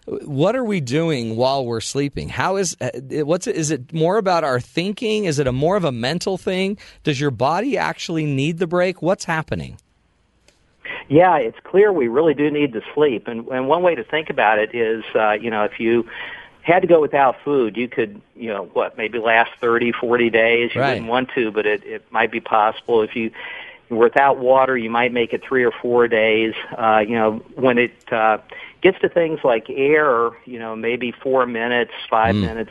what are we doing while we're sleeping? How is what's is it more about our thinking? Is it a more of a mental thing? Does your body actually need the break? What's happening? Yeah, it's clear we really do need to sleep, and, and one way to think about it is, uh, you know, if you had to go without food, you could, you know, what, maybe last thirty, forty days. You right. wouldn't want to, but it, it might be possible. If you were without water, you might make it three or four days. Uh, you know, when it uh, gets to things like air, you know, maybe four minutes, five mm. minutes,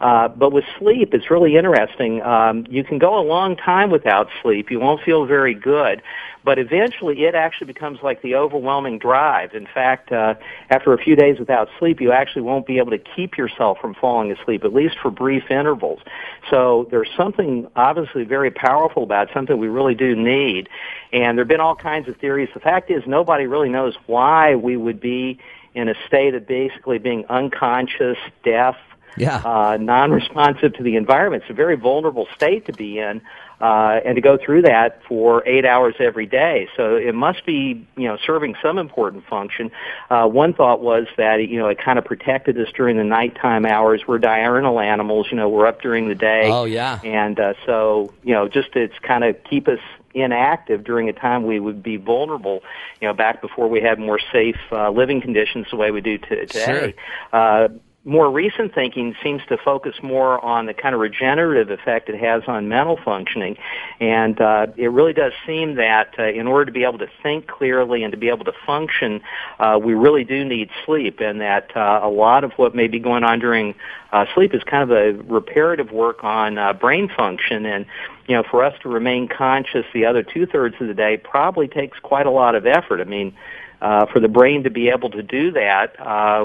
Uh, but with sleep, it's really interesting. Um, you can go a long time without sleep. You won't feel very good. But eventually, it actually becomes like the overwhelming drive. In fact, uh, after a few days without sleep, you actually won't be able to keep yourself from falling asleep, at least for brief intervals. So there's something obviously very powerful about it, something we really do need. And there have been all kinds of theories. The fact is, nobody really knows why we would be in a state of basically being unconscious, deaf, yeah. uh, non-responsive to the environment. It's a very vulnerable state to be in. Uh, and to go through that for eight hours every day. So it must be, you know, serving some important function. Uh, one thought was that, you know, it kind of protected us during the nighttime hours. We're diurnal animals, you know, we're up during the day. Oh, yeah. And uh, so, you know, just it's kind of keep us inactive during a time we would be vulnerable, you know, back before we had more safe uh, living conditions the way we do t- today. Sure. Uh, More recent thinking seems to focus more on the kind of regenerative effect it has on mental functioning. And uh, it really does seem that uh, in order to be able to think clearly and to be able to function, uh, we really do need sleep, and that uh, a lot of what may be going on during uh, sleep is kind of a reparative work on uh, brain function. And, you know, for us to remain conscious the other two-thirds of the day probably takes quite a lot of effort. I mean, Uh, for the brain to be able to do that, uh,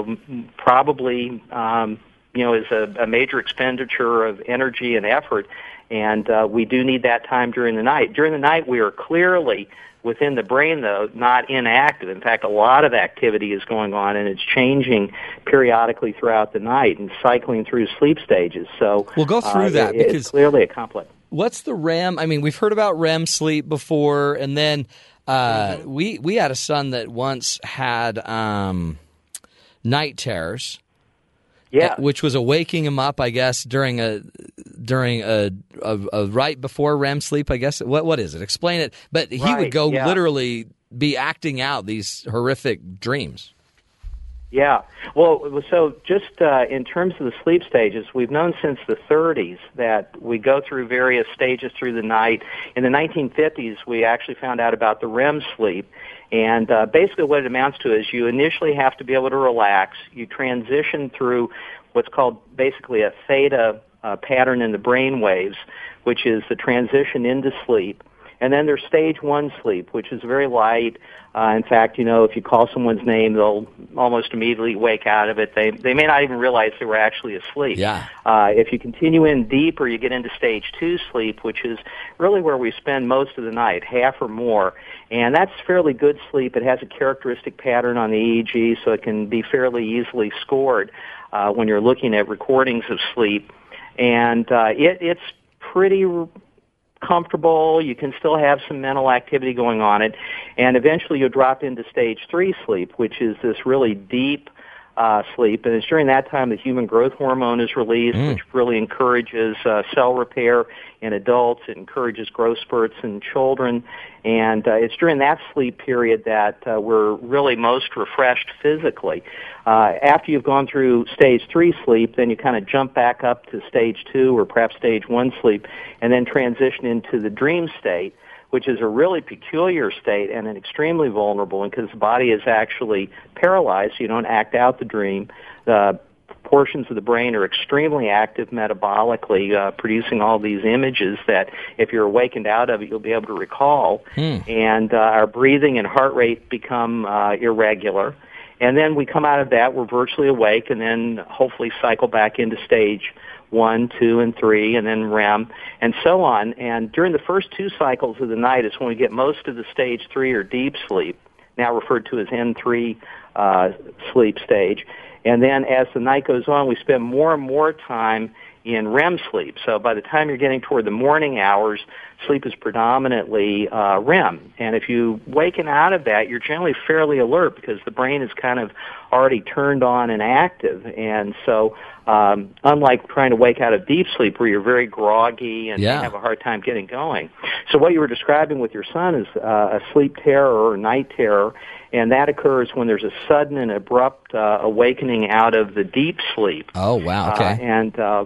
probably, um, you know, is a, a major expenditure of energy and effort, and uh, we do need that time during the night. During the night, we are clearly within the brain, though, not inactive. In fact, a lot of activity is going on, and it's changing periodically throughout the night and cycling through sleep stages. So we'll go through uh, that it, because it's clearly a complex. What's the R E M? I mean, we've heard about R E M sleep before, and then. Uh, we, we had a son that once had um, night terrors, yeah, which was a waking him up, I guess, during a during a, a, a right before R E M sleep, I guess. What what is it? Explain it. But he right, would go yeah. literally be acting out these horrific dreams. Yeah. Well, so just uh, in terms of the sleep stages, we've known since the thirties that we go through various stages through the night. In the nineteen fifties, we actually found out about the R E M sleep. And uh, basically what it amounts to is you initially have to be able to relax. You transition through what's called basically a theta uh, pattern in the brain waves, which is the transition into sleep. And then there's stage one sleep, which is very light. Uh, in fact, you know, if you call someone's name, they'll almost immediately wake out of it. They they may not even realize they were actually asleep. Yeah. Uh, if you continue in deeper, you get into stage two sleep, which is really where we spend most of the night, half or more. And that's fairly good sleep. It has a characteristic pattern on the E E G, so it can be fairly easily scored uh, when you're looking at recordings of sleep. And uh, it it's pretty... Re- comfortable, you can still have some mental activity going on it, and eventually you'll drop into stage three sleep, which is this really deep uh, sleep, and it's during that time the human growth hormone is released, mm. which really encourages uh, cell repair in adults, it encourages growth spurts in children, and uh, it's during that sleep period that uh, we're really most refreshed physically. Uh, after you've gone through stage three sleep, then you kind of jump back up to stage two or perhaps stage one sleep, and then transition into the dream state, which is a really peculiar state and an extremely vulnerable one because the body is actually paralyzed, so you don't act out the dream. Uh, portions of the brain are extremely active metabolically, uh, producing all these images that if you're awakened out of it, you'll be able to recall. Hmm. And uh, our breathing and heart rate become uh, irregular. And then we come out of that, we're virtually awake, and then hopefully cycle back into stage one, two, and three, and then R E M, and so on. And during the first two cycles of the night is when we get most of the stage three or deep sleep, now referred to as N three uh, sleep stage. And then as the night goes on, we spend more and more time in R E M sleep. So by the time you're getting toward the morning hours, sleep is predominantly uh, R E M. And if you waken out of that, you're generally fairly alert because the brain is kind of already turned on and active. And so um, unlike trying to wake out of deep sleep where you're very groggy and yeah. have a hard time getting going. So what you were describing with your son is uh, a sleep terror or night terror. And that occurs when there's a sudden and abrupt uh, awakening out of the deep sleep. Oh, wow. Okay. Uh, and, uh,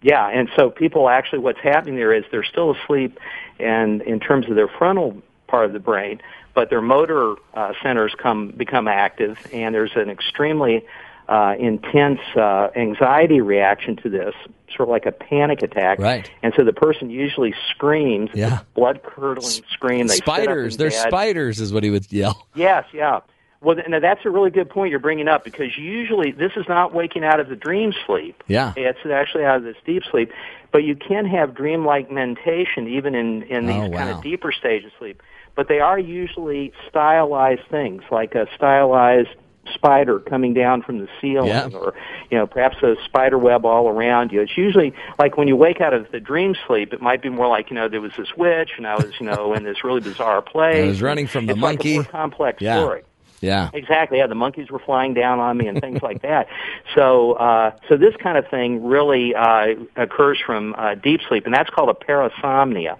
yeah, and so people actually, what's happening there is they're still asleep and in terms of their frontal part of the brain, but their motor uh, centers come become active, and there's an extremely uh, intense uh, anxiety reaction to this, sort of like a panic attack. Right. And so the person usually screams, yeah. blood-curdling scream. They spiders, they're bed. Spiders is what he would yell. Yes, yeah. Well, now that's a really good point you're bringing up, because usually this is not waking out of the dream sleep. Yeah. It's actually out of this deep sleep. But you can have dreamlike mentation even in, in these oh, wow. kind of deeper stages of sleep. But they are usually stylized things, like a stylized spider coming down from the ceiling, yeah. or you know, perhaps a spider web all around you. It's usually like when you wake out of the dream sleep, it might be more like, you know, there was this witch, and I was, you know, in this really bizarre place. I was running from the it's monkey. It's like a more complex yeah. story. Yeah, exactly. Yeah, the monkeys were flying down on me and things like that. So, uh, so this kind of thing really uh, occurs from uh, deep sleep, and that's called a parasomnia,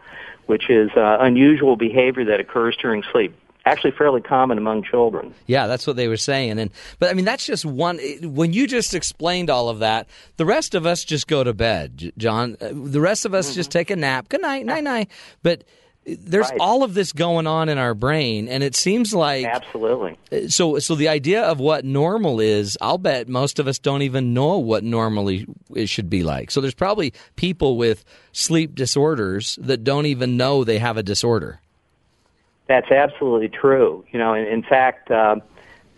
which is uh, unusual behavior that occurs during sleep. Actually, fairly common among children. Yeah, that's what they were saying. And but I mean, that's just one. When you just explained all of that, the rest of us just go to bed, John. The rest of us mm-hmm. just take a nap. Good night, night, night. But there's right. all of this going on in our brain, and it seems like... Absolutely. So so the idea of what normal is, I'll bet most of us don't even know what normally it should be like. So there's probably people with sleep disorders that don't even know they have a disorder. That's absolutely true. You know, in, in fact, uh,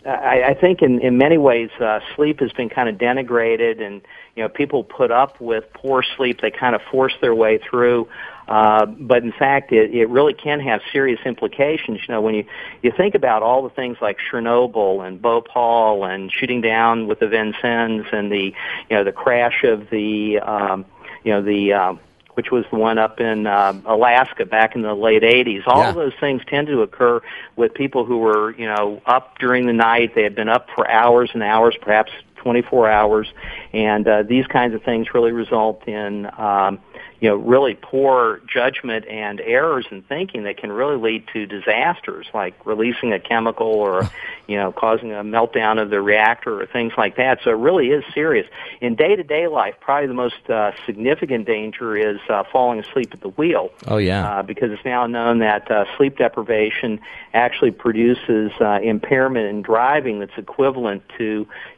I, I think in, in many ways uh, sleep has been kind of denigrated, and, you know, people put up with poor sleep. They kind of force their way through. Uh, but in fact, it, it really can have serious implications. You know, when you, you think about all the things like Chernobyl and Bhopal and shooting down with the Vincennes and the, you know, the crash of the, um, you know, the, um, which was the one up in uh, Alaska back in the late eighties. All yeah. of those things tend to occur with people who were, you know, up during the night. They had been up for hours and hours, perhaps twenty-four hours, and uh, these kinds of things really result in, um, you know, really poor judgment and errors in thinking that can really lead to disasters, like releasing a chemical or, you know, causing a meltdown of the reactor or things like that. So it really is serious. In day-to-day life, probably the most uh, significant danger is uh, falling asleep at the wheel. Oh, yeah. Uh, because it's now known that uh, sleep deprivation actually produces uh, impairment in driving that's equivalent to,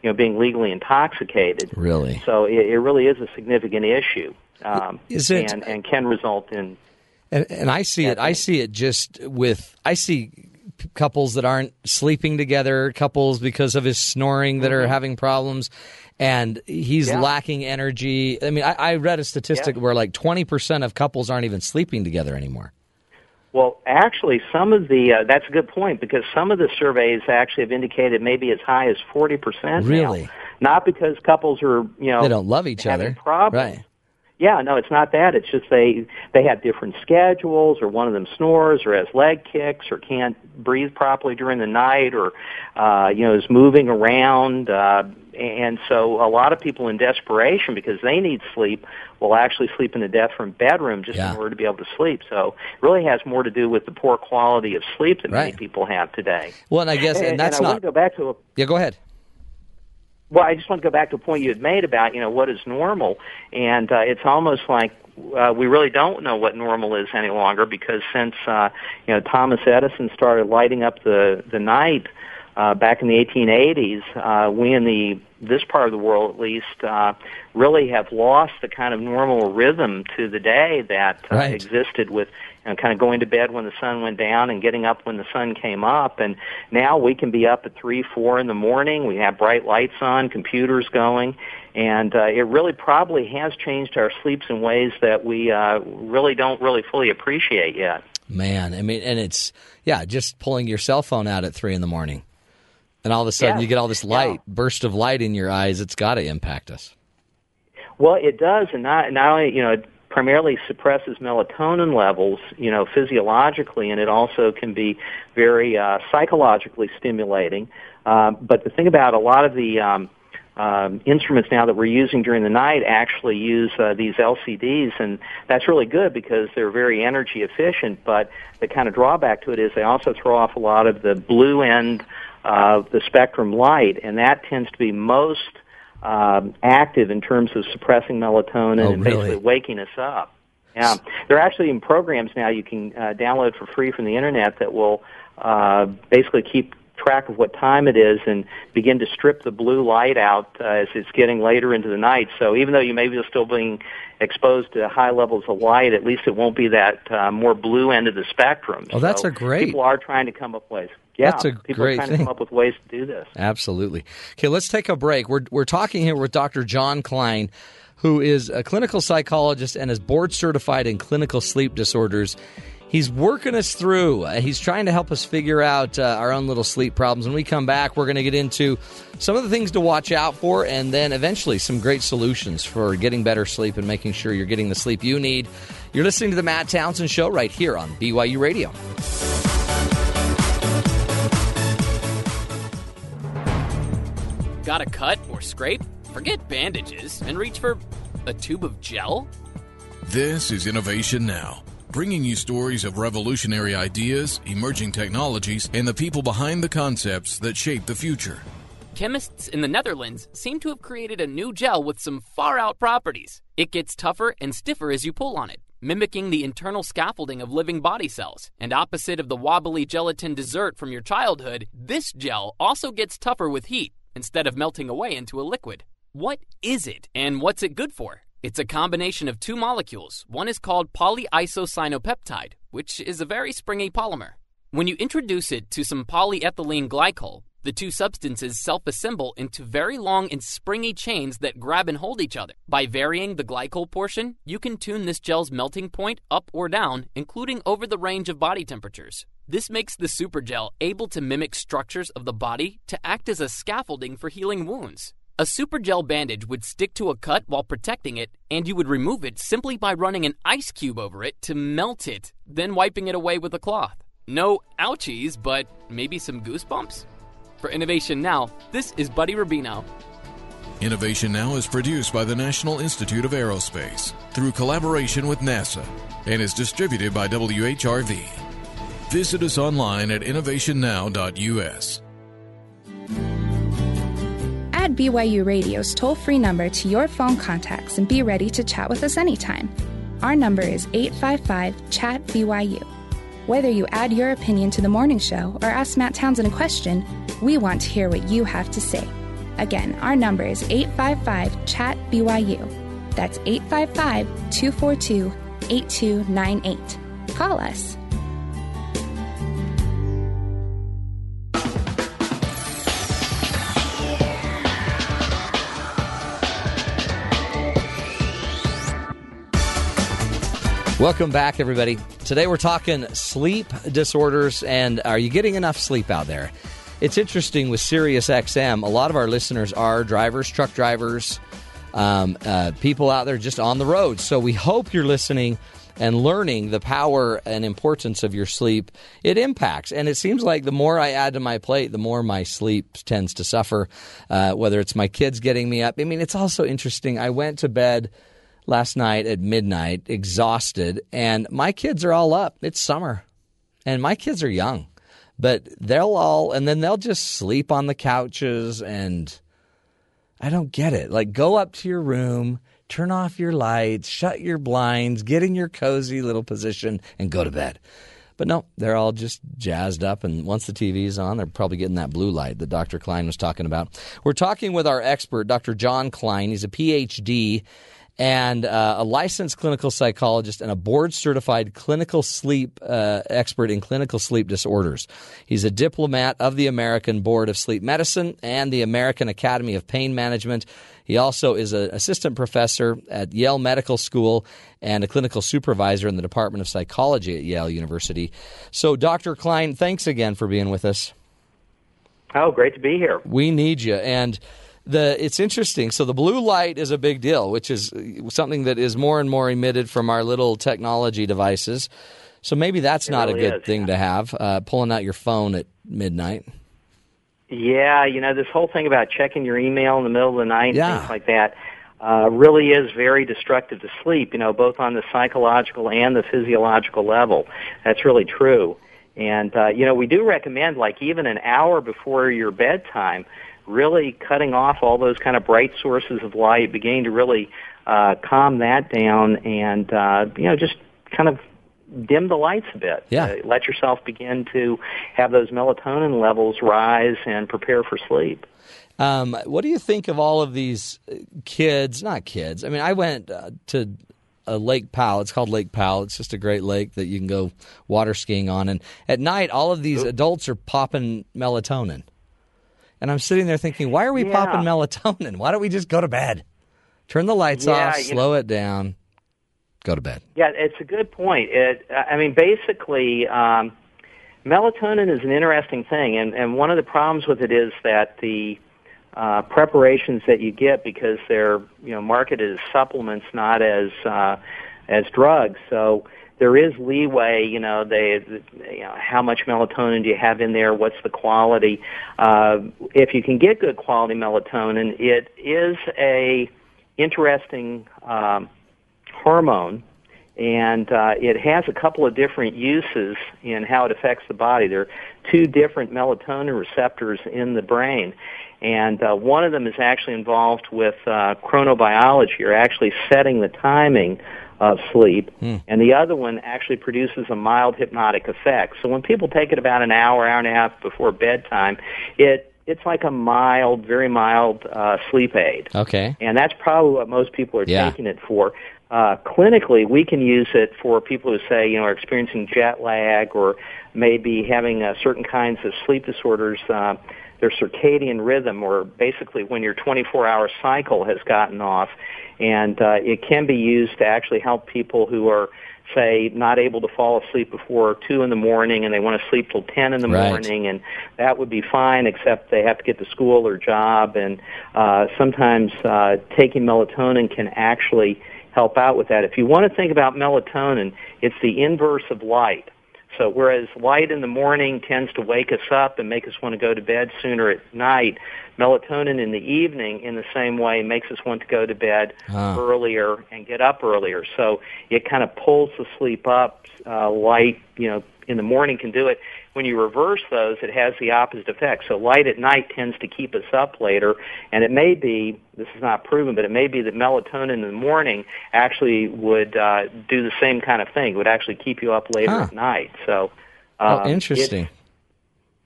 you know, being legally intoxicated. Really? So it, it really is a significant issue, um, is it, and, and can result in... And, and I see it. Thing. I see it just with... I see couples that aren't sleeping together, couples because of his snoring that mm-hmm. are having problems, and he's yeah. lacking energy. I mean, I, I read a statistic yeah. where like twenty percent of couples aren't even sleeping together anymore. Well, actually, some of the, uh, that's a good point, because some of the surveys actually have indicated maybe as high as forty percent. Really? Now. Not because couples are, you know, they don't love each other. Problems. Right. Yeah, no, it's not that. It's just they they have different schedules, or one of them snores, or has leg kicks, or can't breathe properly during the night, or uh, you know, is moving around. Uh, and so, a lot of people in desperation because they need sleep will actually sleep in a different bedroom just yeah. in order to be able to sleep. So, it really has more to do with the poor quality of sleep that right. many people have today. Well, and I guess and, and that's and I not. Want to go back to a... Yeah, go ahead. Well, I just want to go back to a point you had made about, you know, what is normal, and uh, it's almost like uh, we really don't know what normal is any longer, because since, uh, you know, Thomas Edison started lighting up the, the night uh, back in the eighteen eighties, uh, we in the this part of the world at least uh, really have lost the kind of normal rhythm to the day that uh, right. existed with, and kind of going to bed when the sun went down and getting up when the sun came up. And now we can be up at three, four in the morning. We have bright lights on, computers going. And uh, it really probably has changed our sleeps in ways that we uh, really don't really fully appreciate yet. Man, I mean, and it's, yeah, just pulling your cell phone out at three in the morning. And all of a sudden yeah. you get all this light, yeah. burst of light in your eyes. It's got to impact us. Well, it does. And not, not only, you know, it primarily suppresses melatonin levels, you know, physiologically, and it also can be very uh, psychologically stimulating. Uh, but the thing about a lot of the um, um, instruments now that we're using during the night actually use uh, these L C Ds, and that's really good because they're very energy efficient, but the kind of drawback to it is they also throw off a lot of the blue end of the spectrum light, and that tends to be most Um, active in terms of suppressing melatonin oh, and really? basically waking us up. Yeah, there are actually in programs now you can uh, download for free from the internet that will uh, basically keep track of what time it is and begin to strip the blue light out uh, as it's getting later into the night. So even though you may be still being exposed to high levels of light, at least it won't be that uh, more blue end of the spectrum. Oh, that's so a great. People are trying to come up with ways. Yeah, that's a people great are trying thing. to come up with ways to do this. Absolutely. Okay, let's take a break. We're we're talking here with Doctor John Klein, who is a clinical psychologist and is board certified in clinical sleep disorders. He's working us through. He's trying to help us figure out uh, our own little sleep problems. When we come back, we're going to get into some of the things to watch out for and then eventually some great solutions for getting better sleep and making sure you're getting the sleep you need. You're listening to the Matt Townsend Show right here on B Y U Radio. Got a cut or scrape? Forget bandages and reach for a tube of gel? This is Innovation Now, bringing you stories of revolutionary ideas, emerging technologies, and the people behind the concepts that shape the future. Chemists in the Netherlands seem to have created a new gel with some far-out properties. It gets tougher and stiffer as you pull on it, mimicking the internal scaffolding of living body cells. And opposite of the wobbly gelatin dessert from your childhood, this gel also gets tougher with heat instead of melting away into a liquid. What is it, and what's it good for? It's a combination of two molecules. One is called polyisocyanopeptide, which is a very springy polymer. When you introduce it to some polyethylene glycol, the two substances self-assemble into very long and springy chains that grab and hold each other. By varying the glycol portion, you can tune this gel's melting point up or down, including over the range of body temperatures. This makes the supergel able to mimic structures of the body to act as a scaffolding for healing wounds. A supergel bandage would stick to a cut while protecting it, and you would remove it simply by running an ice cube over it to melt it, then wiping it away with a cloth. No ouchies, but maybe some goosebumps? For Innovation Now, this is Buddy Rubino. Innovation Now is produced by the National Institute of Aerospace through collaboration with NASA and is distributed by W H R V. Visit us online at innovation now dot u s. Add B Y U Radio's toll-free number to your phone contacts and be ready to chat with us anytime. Our number is eight five five, chat B Y U. Whether you add your opinion to the morning show or ask Matt Townsend a question, we want to hear what you have to say. Again, our number is eight five five, chat B Y U. That's eight five five, two four two, eight two nine eight. Call us. Welcome back, everybody. Today we're talking sleep disorders, and are you getting enough sleep out there? It's interesting with SiriusXM, a lot of our listeners are drivers, truck drivers, um, uh, people out there just on the road. So we hope you're listening and learning the power and importance of your sleep. It impacts, and it seems like the more I add to my plate, the more my sleep tends to suffer, uh, whether it's my kids getting me up. I mean, it's also interesting. I went to bed last night at midnight, exhausted, and my kids are all up. It's summer, and my kids are young, but they'll all, and then they'll just sleep on the couches, and I don't get it. Like, go up to your room, turn off your lights, shut your blinds, get in your cozy little position, and go to bed. But no, they're all just jazzed up, and once the T V's on, they're probably getting that blue light that Doctor Klein was talking about. We're talking with our expert, Doctor John Klein. He's a P H D and uh, a licensed clinical psychologist and a board-certified clinical sleep uh, expert in clinical sleep disorders. He's a diplomat of the American Board of Sleep Medicine and the American Academy of Pain Management. He also is an assistant professor at Yale Medical School and a clinical supervisor in the Department of Psychology at Yale University. So, Doctor Klein, thanks again for being with us. Oh, great to be here. We need you. And The, it's interesting. So the blue light is a big deal, which is something that is more and more emitted from our little technology devices. So maybe that's it not really a good is. thing to have, uh, pulling out your phone at midnight. Yeah, you know, this whole thing about checking your email in the middle of the night yeah. and things like that uh, really is very destructive to sleep, you know, both on the psychological and the physiological level. That's really true. And, uh, you know, we do recommend, like, even an hour before your bedtime, really cutting off all those kind of bright sources of light, beginning to really uh, calm that down and, uh, you know, just kind of dim the lights a bit. Yeah. Uh, let yourself begin to have those melatonin levels rise and prepare for sleep. Um, what do you think of all of these kids, not kids, I mean, I went uh, to uh, Lake Powell. It's called Lake Powell. It's just a great lake that you can go water skiing on. And at night, all of these Ooh. adults are popping melatonin. And I'm sitting there thinking, why are we yeah. popping melatonin? Why don't we just go to bed? Turn the lights yeah, off, slow know. it down, go to bed. Yeah, it's a good point. It, I mean, basically, um, melatonin is an interesting thing. And, and one of the problems with it is that the Uh, preparations that you get, because they're you know marketed as supplements, not as uh, as drugs. So there is leeway. You know, they, you know, how much melatonin do you have in there? What's the quality? Uh, if you can get good quality melatonin, it is a interesting um, hormone. And uh, it has a couple of different uses in how it affects the body. There are two different melatonin receptors in the brain, and uh, one of them is actually involved with uh, chronobiology, or actually setting the timing of sleep, mm. and the other one actually produces a mild hypnotic effect. So when people take it about an hour, hour and a half before bedtime, it It's like a mild, very mild uh, sleep aid. Okay. And that's probably what most people are yeah. taking it for. Uh, clinically, we can use it for people who, say, you know, are experiencing jet lag, or maybe having uh, certain kinds of sleep disorders. Uh, their circadian rhythm, or basically when your twenty-four hour cycle has gotten off, and uh, it can be used to actually help people who are, say, not able to fall asleep before two in the morning, and they want to sleep till ten in the right. morning, and that would be fine, except they have to get to school or job, and uh, sometimes uh, taking melatonin can actually help out with that. If you want to think about melatonin, it's the inverse of light. So whereas light in the morning tends to wake us up and make us want to go to bed sooner at night, melatonin in the evening, in the same way, makes us want to go to bed ah. earlier and get up earlier. So it kind of pulls the sleep up. Uh, light, you know, in the morning can do it. When you reverse those, it has the opposite effect. So light at night tends to keep us up later, and it may be, this is not proven, but it may be that melatonin in the morning actually would uh, do the same kind of thing. It would actually keep you up later huh. at night. So, um, oh, interesting.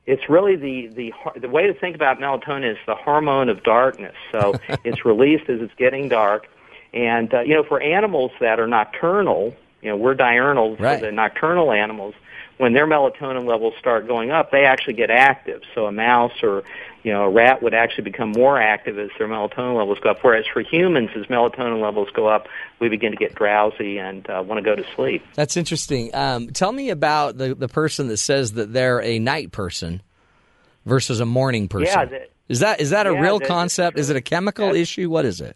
It's, it's really the, the the way to think about melatonin is the hormone of darkness. So it's released as it's getting dark, and uh, you know, for animals that are nocturnal, you know, we're diurnal, right. so the nocturnal animals, when their melatonin levels start going up, they actually get active. So a mouse or, you know, a rat would actually become more active as their melatonin levels go up. Whereas for humans, as melatonin levels go up, we begin to get drowsy and uh, want to go to sleep. That's interesting. Um, tell me about the, the person that says that they're a night person versus a morning person. Yeah, that, is that is that yeah, a real that, concept? Is it a chemical yeah. issue? What is it?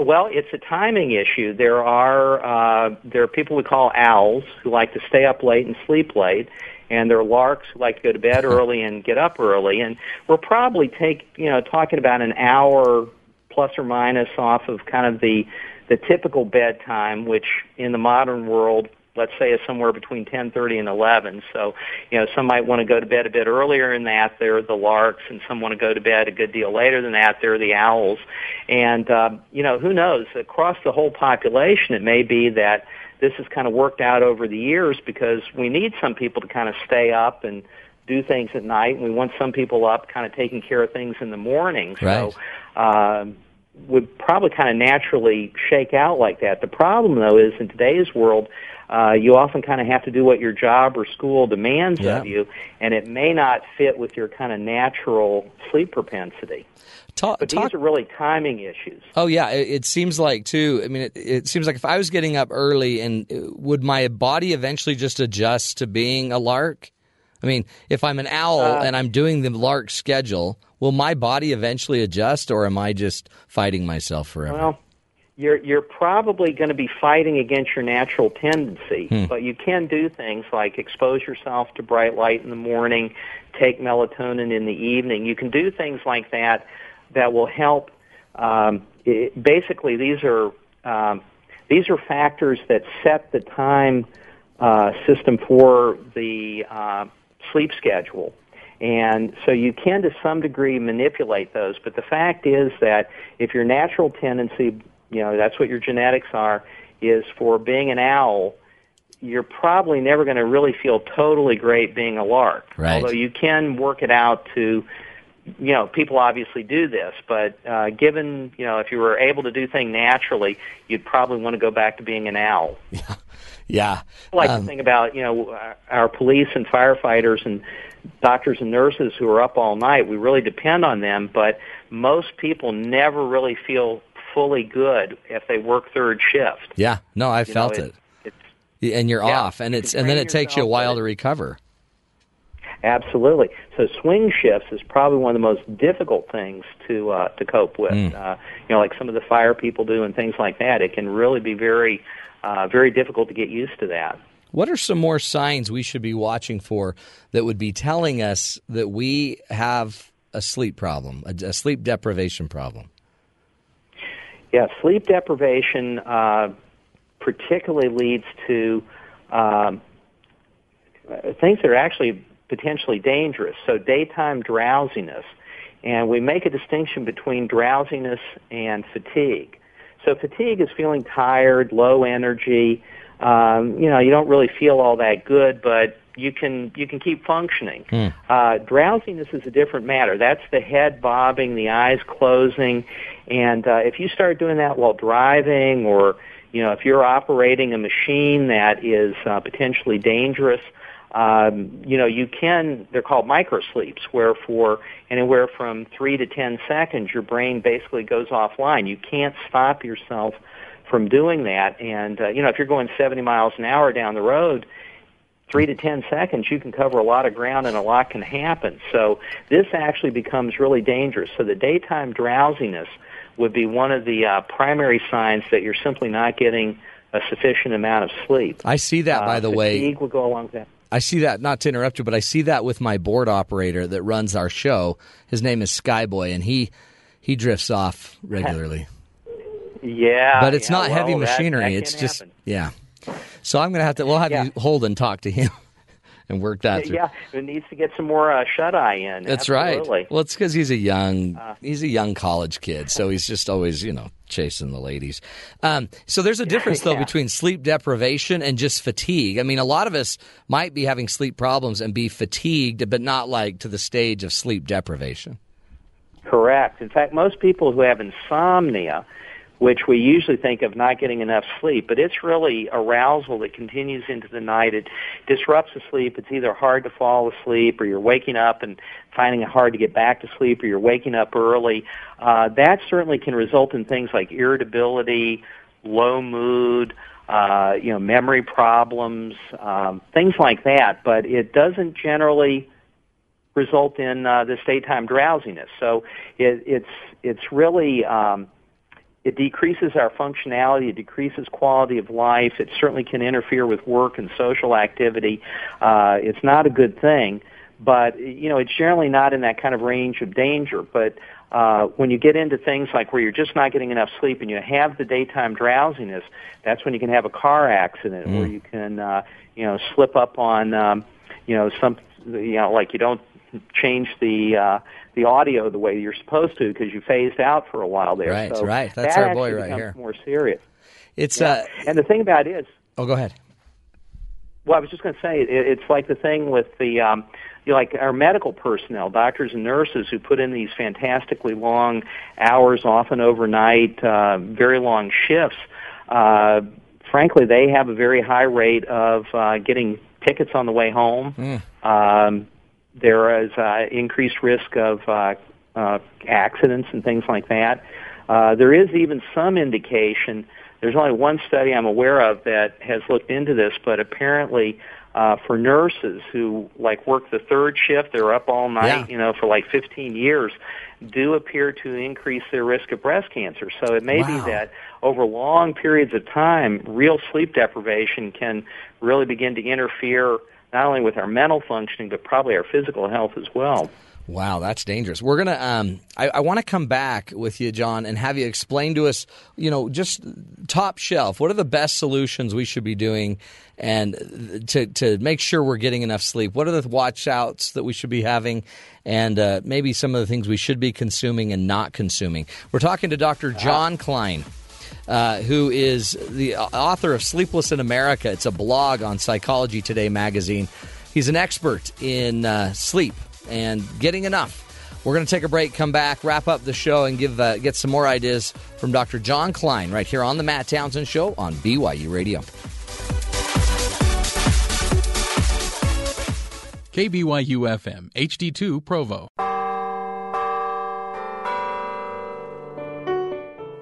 Well, it's a timing issue. There are uh, there are people we call owls who like to stay up late and sleep late, and there are larks who like to go to bed early and get up early. And we're probably take you know talking about an hour plus or minus off of kind of the the typical bedtime, which in the modern world, let's say, is somewhere between ten thirty and eleven. So, you know, some might want to go to bed a bit earlier than that. They're the larks, and some want to go to bed a good deal later than that. They're the owls. And, um, you know, who knows? Across the whole population, it may be that this has kind of worked out over the years, because we need some people to kind of stay up and do things at night, and we want some people up kind of taking care of things in the morning. Right. So, um, would probably kind of naturally shake out like that. The problem, though, is in today's world, uh, you often kind of have to do what your job or school demands yeah. of you, and it may not fit with your kind of natural sleep propensity. Talk, but these talk, are really timing issues. Oh, yeah. It, it seems like, too, I mean, it, it seems like if I was getting up early, and would my body eventually just adjust to being a lark? I mean, if I'm an owl uh, and I'm doing the lark schedule, will my body eventually adjust, or am I just fighting myself forever? Well, you're you're probably going to be fighting against your natural tendency, hmm. but you can do things like expose yourself to bright light in the morning, take melatonin in the evening. You can do things like that that will help. Um, it, basically, these are um, these are factors that set the time uh, system for the uh, sleep schedule. And so you can, to some degree, manipulate those. But the fact is that if your natural tendency, you know, that's what your genetics are, is for being an owl, you're probably never going to really feel totally great being a lark. Right. Although you can work it out to, you know, people obviously do this, but uh, given, you know, if you were able to do things naturally, you'd probably want to go back to being an owl. Yeah. Yeah. I like um, to think about, you know, our police and firefighters and doctors and nurses who are up all night. We really depend on them, but most people never really feel fully good if they work third shift. Yeah. No, I felt it. It's, and you're yeah, off, and it's and then it takes you a while to recover. Absolutely. So swing shifts is probably one of the most difficult things to uh, to cope with. Mm. Uh, you know, like some of the fire people do and things like that. It can really be very, uh, very difficult to get used to that. What are some more signs we should be watching for that would be telling us that we have a sleep problem, a, a sleep deprivation problem? Yeah, sleep deprivation uh, particularly leads to um, things that are actually potentially dangerous, so daytime drowsiness. And we make a distinction between drowsiness and fatigue. So fatigue is feeling tired, low energy. Um, you know, you don't really feel all that good, but you can you can keep functioning. Mm. Uh, drowsiness is a different matter. That's the head bobbing, the eyes closing, and uh, if you start doing that while driving, or you know, if you're operating a machine that is uh, potentially dangerous, um, you know, you can. They're called microsleeps, where for anywhere from three to ten seconds, your brain basically goes offline. You can't stop yourself from doing that, and uh, you know, if you're going seventy miles an hour down the road, three to ten seconds, you can cover a lot of ground, and a lot can happen. So this actually becomes really dangerous. So the daytime drowsiness would be one of the uh, primary signs that you're simply not getting a sufficient amount of sleep. I see that, uh, by the way. Fatigue will go along with that. I see that, not to interrupt you, but I see that with my board operator that runs our show. His name is Skyboy, and he he drifts off regularly. Yeah, but it's yeah, not well, heavy machinery. That, that it's just happen. yeah. So I'm going to have to. We'll have yeah. you hold and talk to him and work that through. Yeah, it needs to get some more uh, shut eye in. That's Absolutely. right. Well, it's because he's a young uh, he's a young college kid, so he's just always you know chasing the ladies. Um, so there's a difference though yeah. between sleep deprivation and just fatigue. I mean, a lot of us might be having sleep problems and be fatigued, but not like to the stage of sleep deprivation. Correct. In fact, most people who have insomnia, which we usually think of not getting enough sleep, but it's really arousal that continues into the night. It disrupts the sleep. It's either hard to fall asleep, or you're waking up and finding it hard to get back to sleep, or you're waking up early. Uh, that certainly can result in things like irritability, low mood, uh, you know, memory problems, um, things like that. But it doesn't generally result in uh, this daytime drowsiness. So it, it's it's really um, it decreases our functionality. It decreases quality of life. It certainly can interfere with work and social activity. Uh, it's not a good thing, but you know, it's generally not in that kind of range of danger. But uh, when you get into things like where you're just not getting enough sleep and you have the daytime drowsiness, that's when you can have a car accident, mm. or you can, uh, you know, slip up on, um, you know, some, you know, like you don't change the uh, the audio the way you're supposed to because you phased out for a while there. Right, so right. That's that our boy right here. More serious. It's yeah. uh, and the thing about it is. Oh, go ahead. Well, I was just going to say it, it's like the thing with the um, you know, like our medical personnel, doctors and nurses who put in these fantastically long hours, often overnight, uh, very long shifts. Uh, frankly, they have a very high rate of uh, getting tickets on the way home. Mm. Um, There is uh, increased risk of uh, uh, accidents and things like that. Uh, there is even some indication. There's only one study I'm aware of that has looked into this, but apparently uh, for nurses who like work the third shift, they're up all night, yeah. you know, for like fifteen years, do appear to increase their risk of breast cancer. So it may wow. be that over long periods of time, real sleep deprivation can really begin to interfere not only with our mental functioning, but probably our physical health as well. Wow, that's dangerous. We're going to, um, I, I want to come back with you, John, and have you explain to us, you know, just top shelf, what are the best solutions we should be doing and to, to make sure we're getting enough sleep? What are the watch outs that we should be having, and uh, maybe some of the things we should be consuming and not consuming? We're talking to Doctor John Klein. uh, who is the author of Sleepless in America. It's a blog on Psychology Today magazine. He's an expert in uh, sleep and getting enough. We're going to take a break, come back, wrap up the show, and give uh, get some more ideas from Doctor John Klein right here on the Matt Townsend Show on B Y U Radio. K B Y U F M, H D two, Provo.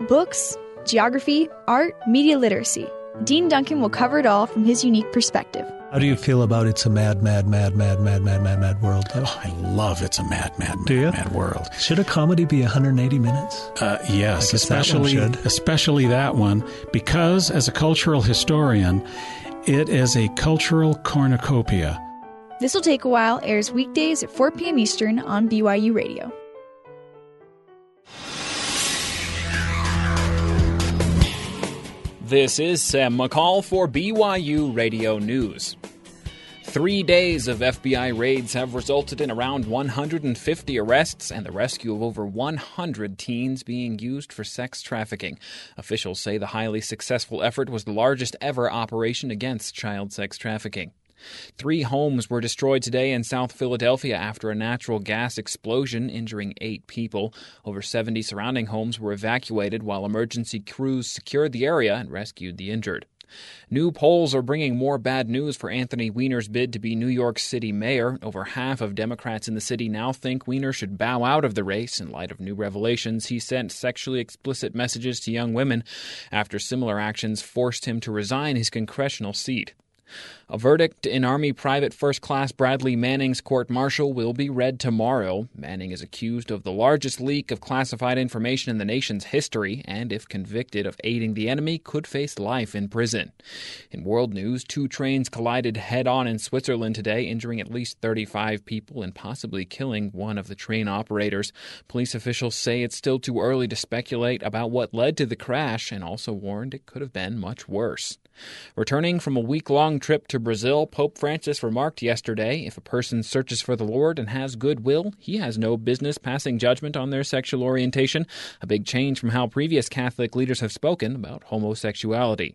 Books, geography, art, media literacy. Dean Duncan will cover it all from his unique perspective. How do you feel about It's a Mad, Mad, Mad, Mad, Mad, Mad, Mad, Mad World? Oh, I love It's a Mad, Mad, Mad, Mad World. Should a comedy be one hundred eighty minutes? Uh, yes, especially that one especially that one, because as a cultural historian, it is a cultural cornucopia. This Will Take a While airs weekdays at four p.m. Eastern on B Y U Radio. This is Sam McCall for B Y U Radio News. Three days of F B I raids have resulted in around one hundred fifty arrests and the rescue of over one hundred teens being used for sex trafficking. Officials say the highly successful effort was the largest ever operation against child sex trafficking. Three homes were destroyed today in South Philadelphia after a natural gas explosion injuring eight people. Over seventy surrounding homes were evacuated while emergency crews secured the area and rescued the injured. New polls are bringing more bad news for Anthony Weiner's bid to be New York City mayor. Over half of Democrats in the city now think Weiner should bow out of the race in light of new revelations he sent sexually explicit messages to young women after similar actions forced him to resign his congressional seat. A verdict in Army Private First Class Bradley Manning's court-martial will be read tomorrow. Manning is accused of the largest leak of classified information in the nation's history and, if convicted of aiding the enemy, could face life in prison. In world news, two trains collided head-on in Switzerland today, injuring at least thirty-five people and possibly killing one of the train operators. Police officials say it's still too early to speculate about what led to the crash and also warned it could have been much worse. Returning from a week-long trip to Brazil, Pope Francis remarked yesterday, if a person searches for the Lord and has goodwill, he has no business passing judgment on their sexual orientation, a big change from how previous Catholic leaders have spoken about homosexuality.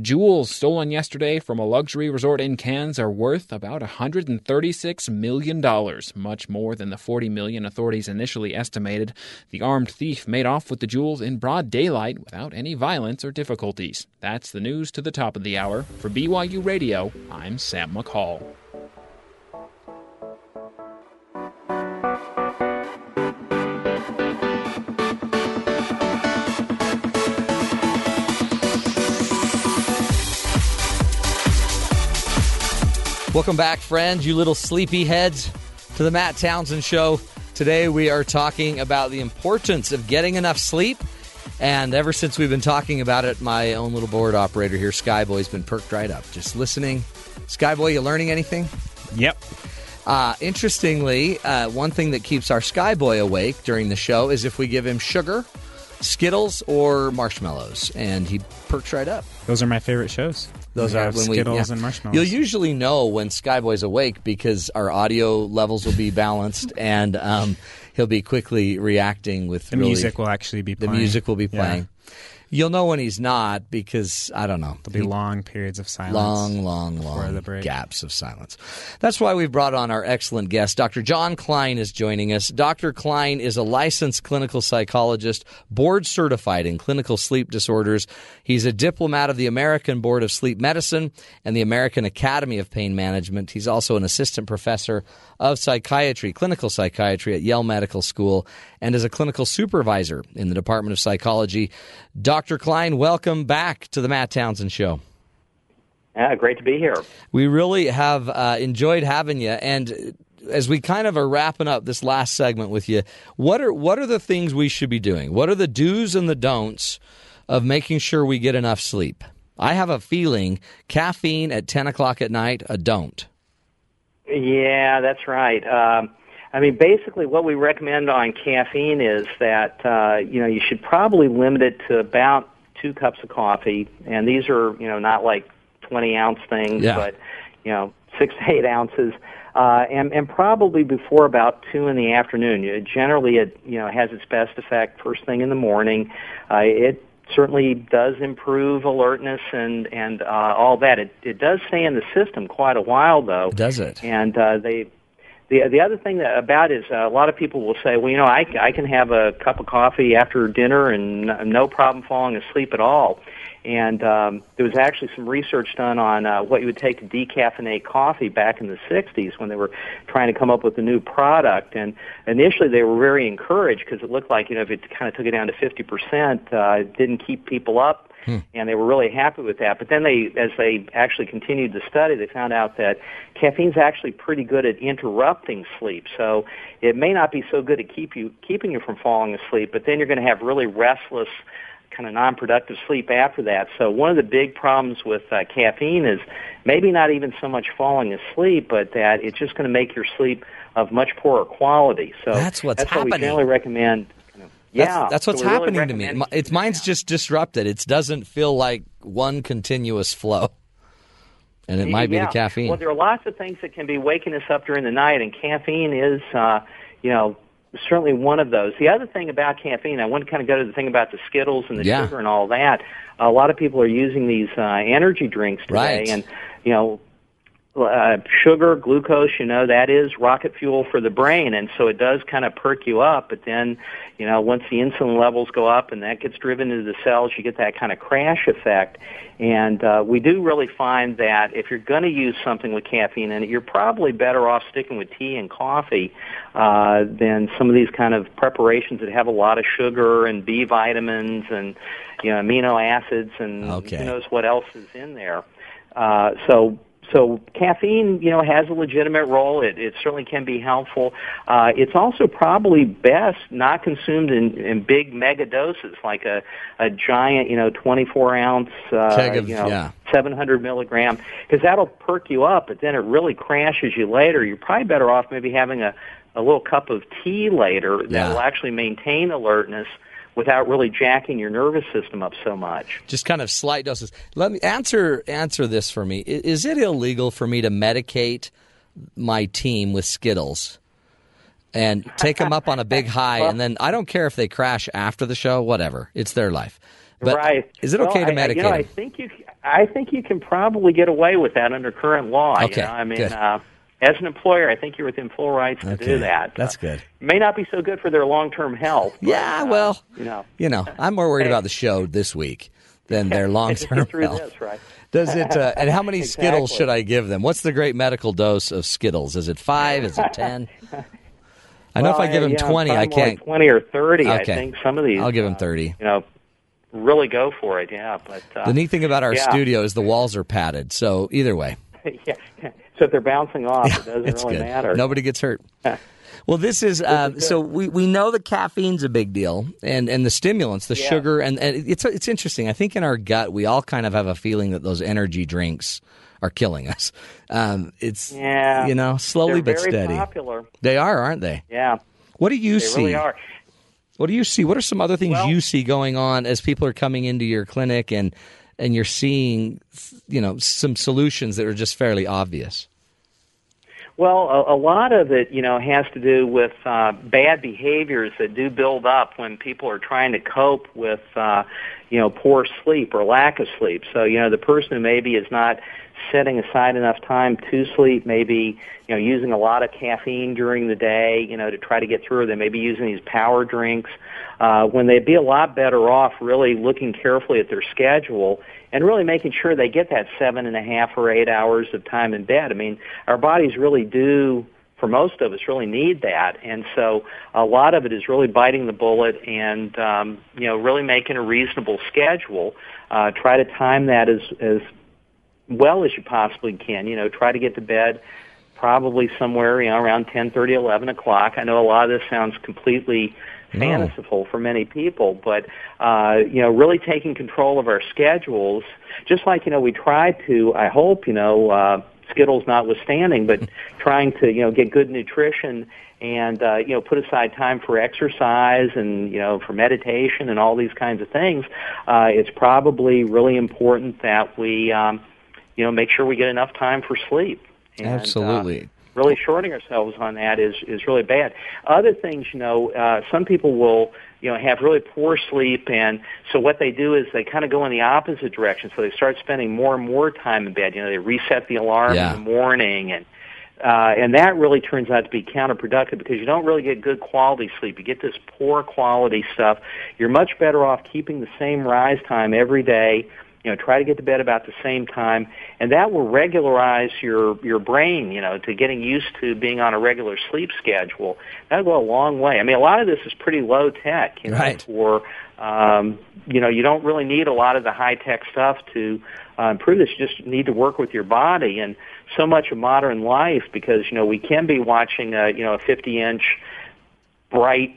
Jewels stolen yesterday from a luxury resort in Cannes are worth about one hundred thirty-six million dollars, much more than the forty million dollars authorities initially estimated. The armed thief made off with the jewels in broad daylight without any violence or difficulties. That's the news to the top of the hour. For B Y U Radio, I'm Sam McCall. Welcome back, friends, you little sleepyheads, to the Matt Townsend Show. Today we are talking about the importance of getting enough sleep. And ever since we've been talking about it, my own little board operator here, Skyboy, has been perked right up, just listening. Skyboy, you learning anything? Yep. Uh, interestingly, uh, one thing that keeps our Skyboy awake during the show is if we give him sugar, Skittles, or marshmallows, and he perks right up. Those are my favorite shows. Those are when Skittles we, yeah. and marshmallows. You'll usually know when Skyboy's awake because our audio levels will be balanced, and um, he'll be quickly reacting with the really, music will actually be playing. The music will be playing. Yeah. You'll know when he's not because, I don't know. There'll be he, long periods of silence. Long, long, long gaps of silence. That's why we've brought on our excellent guest. Doctor John Klein is joining us. Doctor Klein is a licensed clinical psychologist, board certified in clinical sleep disorders. He's a diplomat of the American Board of Sleep Medicine and the American Academy of Pain Management. He's also an assistant professor of psychiatry, clinical psychiatry at Yale Medical School, and is a clinical supervisor in the Department of Psychology. Doctor Klein, welcome back to the Matt Townsend Show. Yeah, great to be here. We really have uh, enjoyed having you. And as we kind of are wrapping up this last segment with you, what are what are the things we should be doing? What are the do's and the don'ts of making sure we get enough sleep? I have a feeling caffeine at ten o'clock at night, a don't. Yeah, that's right. Um, I mean, basically what we recommend on caffeine is that, uh, you know, you should probably limit it to about two cups of coffee. And these are, you know, not like twenty-ounce things, yeah. but, you know, six to eight ounces. Uh, and, and probably before about two in the afternoon. You, generally, it, you know, has its best effect first thing in the morning. Uh, it certainly does improve alertness and and uh, all that. It it does stay in the system quite a while, though. Does it? And uh, they the the other thing that about is uh, a lot of people will say, well, you know, I I can have a cup of coffee after dinner and no problem falling asleep at all. And um, there was actually some research done on uh, what you would take to decaffeinate coffee back in the sixties when they were trying to come up with a new product. And initially they were very encouraged because it looked like, you know, if it kind of took it down to fifty percent, uh, it didn't keep people up. Hmm. And they were really happy with that. But then they, as they actually continued the study, they found out that caffeine's actually pretty good at interrupting sleep. So it may not be so good at keep you, keeping you from falling asleep, but then you're going to have really restless kind of non-productive sleep after that. So one of the big problems with uh, caffeine is maybe not even so much falling asleep, but that it's just going to make your sleep of much poorer quality. So that's what's that's happening. What we generally recommend. You know, that's, yeah, that's what's so happening really to me. It's mine's just disrupted. It doesn't feel like one continuous flow. And it might yeah. be the caffeine. Well, there are lots of things that can be waking us up during the night, and caffeine is, uh, you know, certainly one of those. The other thing about caffeine, I want to kind of go to the thing about the Skittles and the yeah. sugar and all that. A lot of people are using these uh, energy drinks today. Right. And, you know, uh, sugar, glucose, you know, that is rocket fuel for the brain. And so it does kind of perk you up. But then, you know, once the insulin levels go up and that gets driven into the cells, you get that kind of crash effect. And uh, we do really find that if you're going to use something with caffeine in it, you're probably better off sticking with tea and coffee uh, than some of these kind of preparations that have a lot of sugar and B vitamins and, you know, amino acids and okay. who knows what else is in there. Uh, so so caffeine, you know, has a legitimate role. It, it certainly can be helpful. Uh, it's also probably best not consumed in, in big mega doses, like a, a giant, you know, twenty-four ounce, uh, keg of, you know, yeah. seven hundred milligram, because that'll perk you up, but then it really crashes you later. You're probably better off maybe having a, a little cup of tea later that yeah. will actually maintain alertness without really jacking your nervous system up so much. Just kind of slight doses. Let me answer answer this for me. Is it illegal for me to medicate my team with Skittles and take them up on a big high, well, and then I don't care if they crash after the show, whatever. It's their life. But right. Is it okay well, to medicate I, you know, them? I think you I think you can probably get away with that under current law. Okay, you know? I mean, good. Uh, As an employer, I think you're within full rights to okay. do that. That's good. Uh, may not be so good for their long-term health. But, yeah, well, uh, you know, you know, I'm more worried about the show this week than their long-term health. This, right? Does it? Uh, and how many exactly. Skittles should I give them? What's the great medical dose of Skittles? Is it five? Is it ten? I know well, if I give them yeah, twenty, I can't. Like twenty or thirty, okay. I think some of these. I'll give them thirty. Uh, you know. Really go for it, yeah. But uh, the neat thing about our yeah. studio is the walls are padded, so either way. yeah. So if they're bouncing off, it doesn't it's really good. matter. Nobody gets hurt. Well, this is, uh, this is so we, we know that caffeine's a big deal, and, and the stimulants, the yeah. sugar, and, and it's it's interesting. I think in our gut, we all kind of have a feeling that those energy drinks are killing us. Um, it's, yeah. you know, slowly they're but very steady. Popular. They are, aren't they? Yeah. What do you they see? They really are. What do you see? What are some other things well, you see going on as people are coming into your clinic and and you're seeing, you know, some solutions that are just fairly obvious? Well, a, a lot of it, you know, has to do with uh, bad behaviors that do build up when people are trying to cope with, uh, you know, poor sleep or lack of sleep. So, you know, the person who maybe is not setting aside enough time to sleep, maybe, you know, using a lot of caffeine during the day, you know, to try to get through, or they may be using these power drinks, uh, when they'd be a lot better off really looking carefully at their schedule and really making sure they get that seven and a half or eight hours of time in bed. I mean, our bodies really do, for most of us, really need that. And so a lot of it is really biting the bullet and, um, you know, really making a reasonable schedule. Uh, try to time that as, as well as you possibly can. You know, try to get to bed probably somewhere, you know, around ten thirty, eleven o'clock. I know a lot of this sounds completely no. fanciful for many people, but, uh, you know, really taking control of our schedules, just like, you know, we try to, I hope, you know, uh, Skittles notwithstanding, but trying to, you know, get good nutrition and, uh, you know, put aside time for exercise and, you know, for meditation and all these kinds of things. Uh, it's probably really important that we, um, you know, make sure we get enough time for sleep. And, absolutely. Uh, really shorting ourselves on that is, is really bad. Other things, you know, uh, some people will, you know, have really poor sleep, and so what they do is they kind of go in the opposite direction. So they start spending more and more time in bed. You know, they reset the alarm yeah. in the morning, and uh, and that really turns out to be counterproductive because you don't really get good quality sleep. You get this poor quality stuff. You're much better off keeping the same rise time every day. You know, try to get to bed about the same time, and that will regularize your, your brain, you know, to getting used to being on a regular sleep schedule. That'll go a long way. I mean, a lot of this is pretty low tech, you know, right. for, um, you know, you don't really need a lot of the high tech stuff to uh, improve this. You just need to work with your body, and so much of modern life, because, you know, we can be watching a, you know, a fifty inch bright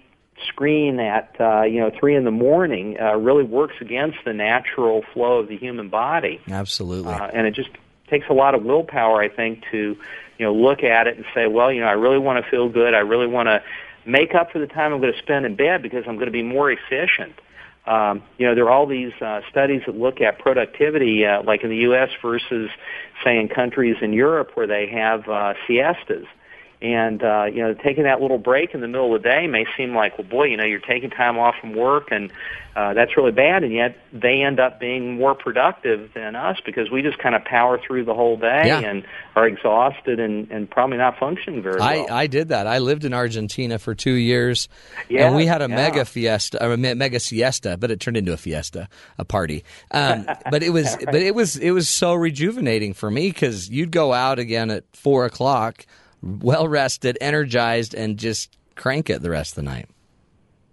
screen at uh, you know three in the morning uh, really works against the natural flow of the human body. Absolutely, uh, and it just takes a lot of willpower, I think, to you know look at it and say, well, you know, I really want to feel good. I really want to make up for the time I'm going to spend in bed because I'm going to be more efficient. Um, you know, there are all these uh, studies that look at productivity, uh, like in the U S versus, say, in countries in Europe where they have uh, siestas. And, uh, you know, taking that little break in the middle of the day may seem like, well, boy, you know, you're taking time off from work, and uh, that's really bad, and yet they end up being more productive than us because we just kind of power through the whole day yeah. and are exhausted and, and probably not functioning very I, well. I did that. I lived in Argentina for two years, yeah, and we had a yeah. mega fiesta, or a mega siesta, but it turned into a fiesta, a party. Um, but it was, right. but it was, it was so rejuvenating for me because you'd go out again at four o'clock. Well-rested, energized, and just crank it the rest of the night.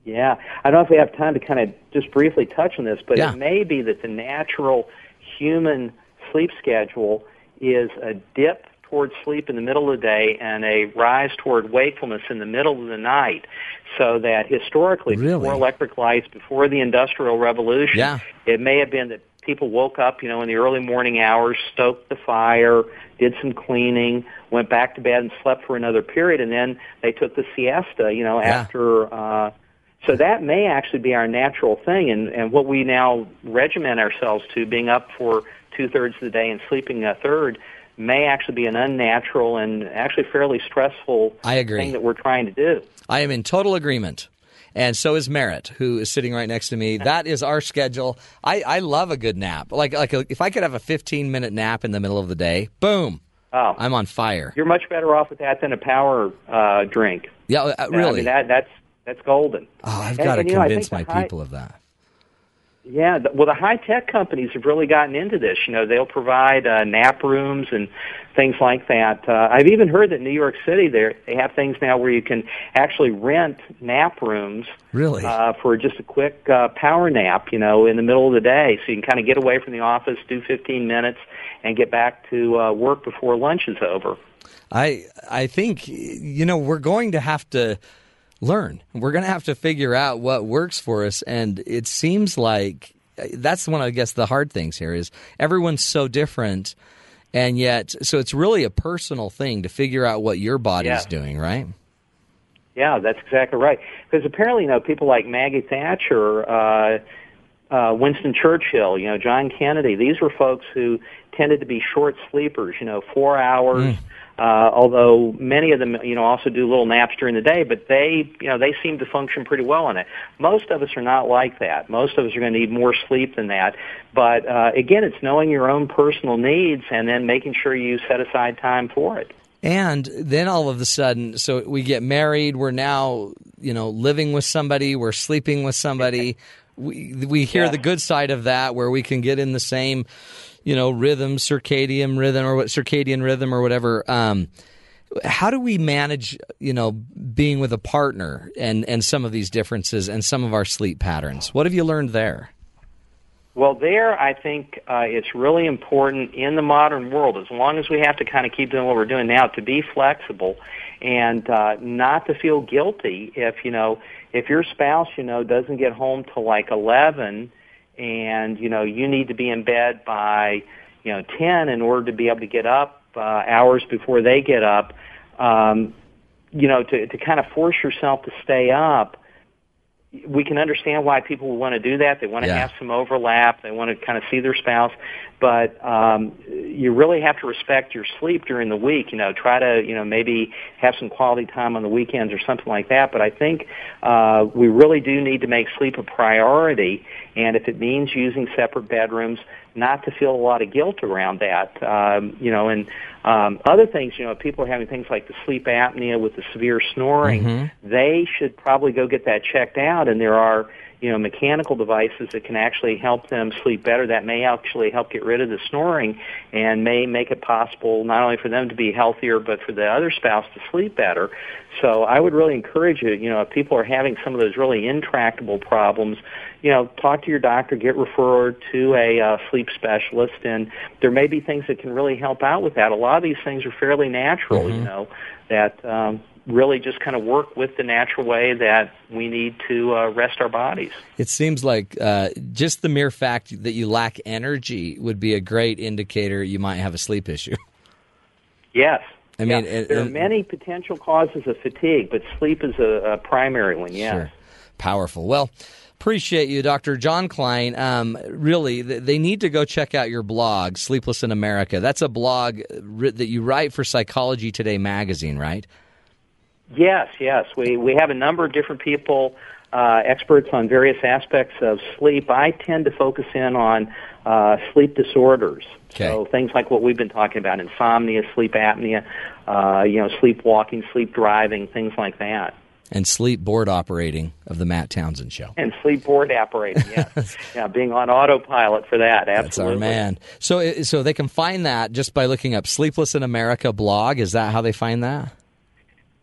Yeah. I don't know if we have time to kind of just briefly touch on this, but yeah. it may be that the natural human sleep schedule is a dip toward sleep in the middle of the day and a rise toward wakefulness in the middle of the night, so that historically, really? before electric lights, before the Industrial Revolution, yeah. it may have been that people woke up, you know, in the early morning hours, stoked the fire, did some cleaning, went back to bed and slept for another period, and then they took the siesta, you know, yeah. after. Uh, so that may actually be our natural thing, and, and what we now regiment ourselves to, being up for two-thirds of the day and sleeping a third, may actually be an unnatural and actually fairly stressful I agree. thing that we're trying to do. I am in total agreement. And so is Merritt, who is sitting right next to me. That is our schedule. I, I love a good nap. Like like a, if I could have a fifteen-minute nap in the middle of the day, boom, oh, I'm on fire. You're much better off with that than a power uh, drink. Yeah, uh, really. I mean, that, that's that's golden. Oh, I've got and, to and, convince know, my high, people of that. Yeah, the, well, the high-tech companies have really gotten into this. You know, they'll provide uh, nap rooms and things like that. Uh, I've even heard that in New York City there they have things now where you can actually rent nap rooms really? uh, for just a quick uh, power nap, you know, in the middle of the day. So you can kind of get away from the office, do fifteen minutes, and get back to uh, work before lunch is over. I I think, you know, we're going to have to learn. We're going to have to figure out what works for us, and it seems like that's one of, I guess, the hard things here is everyone's so different. And yet, so it's really a personal thing to figure out what your body's yeah. doing, right? Yeah, that's exactly right. Because apparently, you know, people like Maggie Thatcher, uh, uh, Winston Churchill, you know, John Kennedy, these were folks who tended to be short sleepers, you know, four hours, mm. uh, although many of them, you know, also do little naps during the day, but they, you know, they seem to function pretty well on it. Most of us are not like that. Most of us are going to need more sleep than that. But, uh, again, it's knowing your own personal needs and then making sure you set aside time for it. And then all of a sudden, so we get married, we're now, you know, living with somebody, we're sleeping with somebody. We we hear yeah. the good side of that, where we can get in the same, you know, rhythm, circadian rhythm, or what circadian rhythm, or whatever. Um, how do we manage, you know, being with a partner and and some of these differences and some of our sleep patterns? What have you learned there? Well, there, I think uh, it's really important in the modern world, as long as we have to kind of keep doing what we're doing now, to be flexible and uh, not to feel guilty if, you know, if your spouse, you know, doesn't get home till like eleven and, you know, you need to be in bed by, you know, ten in order to be able to get up uh, hours before they get up, um, you know, to, to kind of force yourself to stay up we can understand why people would want to do that. They want to yeah. have some overlap. They want to kind of see their spouse. But um, you really have to respect your sleep during the week. You know, try to, you know, maybe have some quality time on the weekends or something like that. But I think uh, we really do need to make sleep a priority. And if it means using separate bedrooms, not to feel a lot of guilt around that. Um, you know, and um, other things, you know, people having things like the sleep apnea with the severe snoring, mm-hmm. they should probably go get that checked out. And there are, you know, mechanical devices that can actually help them sleep better that may actually help get rid of the snoring and may make it possible not only for them to be healthier but for the other spouse to sleep better. So I would really encourage you, you know, if people are having some of those really intractable problems, you know, talk to your doctor, get referred to a uh, sleep specialist, and there may be things that can really help out with that. A lot of these things are fairly natural, mm-hmm. you know, that... Um, really just kind of work with the natural way that we need to uh, rest our bodies. It seems like uh, just the mere fact that you lack energy would be a great indicator you might have a sleep issue. Yes. I mean, yeah. it, There are it, many potential causes of fatigue, but sleep is a, a primary one, yes. Sure. Powerful. Well, appreciate you, Doctor John Klein. Um, really, th- they need to go check out your blog, Sleepless in America. That's a blog ri- that you write for Psychology Today magazine, right? Yes, yes. We we have a number of different people, uh, experts on various aspects of sleep. I tend to focus in on uh, sleep disorders, okay. so things like what we've been talking about, insomnia, sleep apnea, uh, you know, sleepwalking, sleep driving, things like that. And sleep board operating of the Matt Townsend Show. And sleep board operating, yes. yeah, being on autopilot for that, absolutely. That's our man. So, so they can find that just by looking up Sleepless in America blog. Is that how they find that?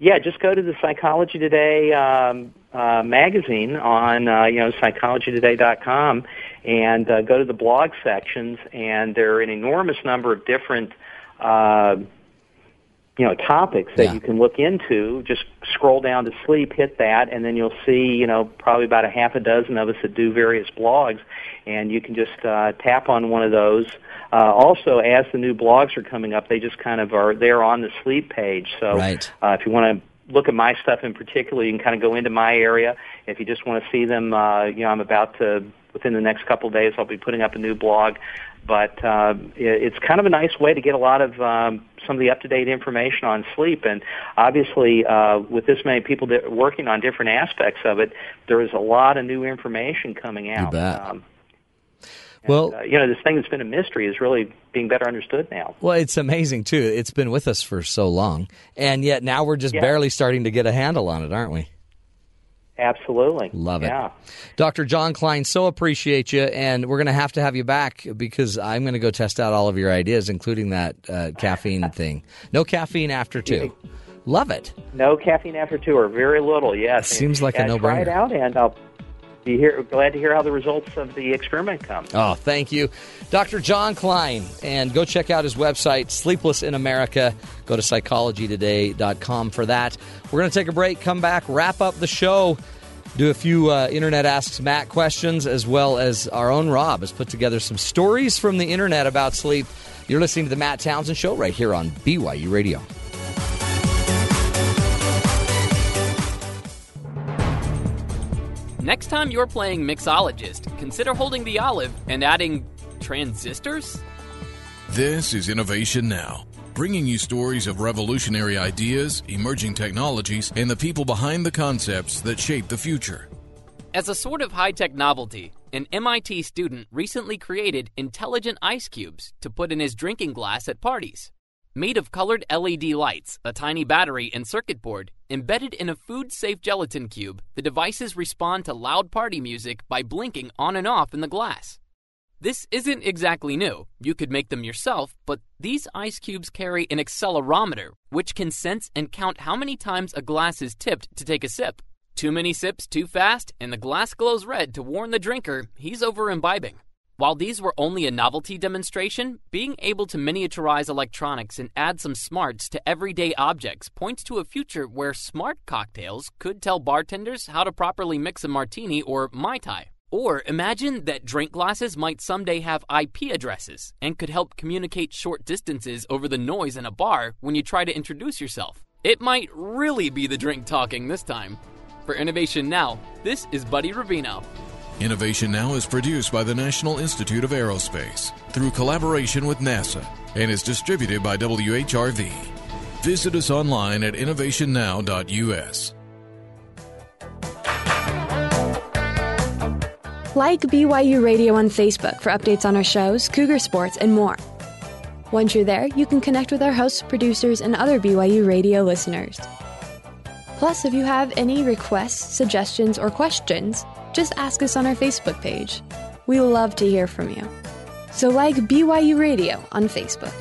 Yeah, just go to the Psychology Today um, uh, magazine on uh, you know psychology today dot com and uh, go to the blog sections, and there are an enormous number of different uh, you know topics that yeah. you can look into. Just scroll down to sleep, hit that, and then you'll see you know probably about a half a dozen of us that do various blogs, and you can just uh, tap on one of those. Uh, also, as the new blogs are coming up, they just kind of are there on the sleep page. So right. uh, if you want to look at my stuff in particular, you can kind of go into my area. If you just want to see them, uh, you know, I'm about to, within the next couple of days, I'll be putting up a new blog. But uh, it's kind of a nice way to get a lot of um, some of the up-to-date information on sleep. And obviously, uh, with this many people that working on different aspects of it, there is a lot of new information coming out. You bet. Um, And, well, uh, you know, this thing that's been a mystery is really being better understood now. Well, it's amazing, too. It's been with us for so long, and yet now we're just yeah. barely starting to get a handle on it, aren't we? Absolutely. Love it. Yeah. Doctor John Klein, so appreciate you, and we're going to have to have you back because I'm going to go test out all of your ideas, including that uh, caffeine thing. No caffeine after two. Love it. No caffeine after two, or very little, yes. It seems like and, a no-brainer. Try it out, and I'll... Be here, glad to hear how the results of the experiment come. Oh, thank you, Doctor John Klein. And go check out his website, Sleepless in America. Go to psychology today dot com for that. We're going to take a break, come back, wrap up the show, do a few uh, Internet Asks Matt questions, as well as our own Rob has put together some stories from the Internet about sleep. You're listening to the Matt Townsend Show right here on B Y U Radio. Next time you're playing Mixologist, consider holding the olive and adding transistors? This is Innovation Now, bringing you stories of revolutionary ideas, emerging technologies, and the people behind the concepts that shape the future. As a sort of high-tech novelty, an M I T student recently created intelligent ice cubes to put in his drinking glass at parties. Made of colored L E D lights, a tiny battery, and circuit board, embedded in a food-safe gelatin cube, the devices respond to loud party music by blinking on and off in the glass. This isn't exactly new. You could make them yourself, but these ice cubes carry an accelerometer, which can sense and count how many times a glass is tipped to take a sip. Too many sips too fast, and the glass glows red to warn the drinker he's over-imbibing. While these were only a novelty demonstration, being able to miniaturize electronics and add some smarts to everyday objects points to a future where smart cocktails could tell bartenders how to properly mix a martini or Mai Tai. Or imagine that drink glasses might someday have I P addresses and could help communicate short distances over the noise in a bar when you try to introduce yourself. It might really be the drink talking this time. for Innovation Now, this is Buddy Ravino. Innovation Now is produced by the National Institute of Aerospace through collaboration with NASA and is distributed by W H R V. Visit us online at innovation now dot U S. Like B Y U Radio on Facebook for updates on our shows, Cougar Sports, and more. Once you're there, you can connect with our hosts, producers, and other B Y U Radio listeners. Plus, if you have any requests, suggestions, or questions, just ask us on our Facebook page. We love to hear from you. So like B Y U Radio on Facebook.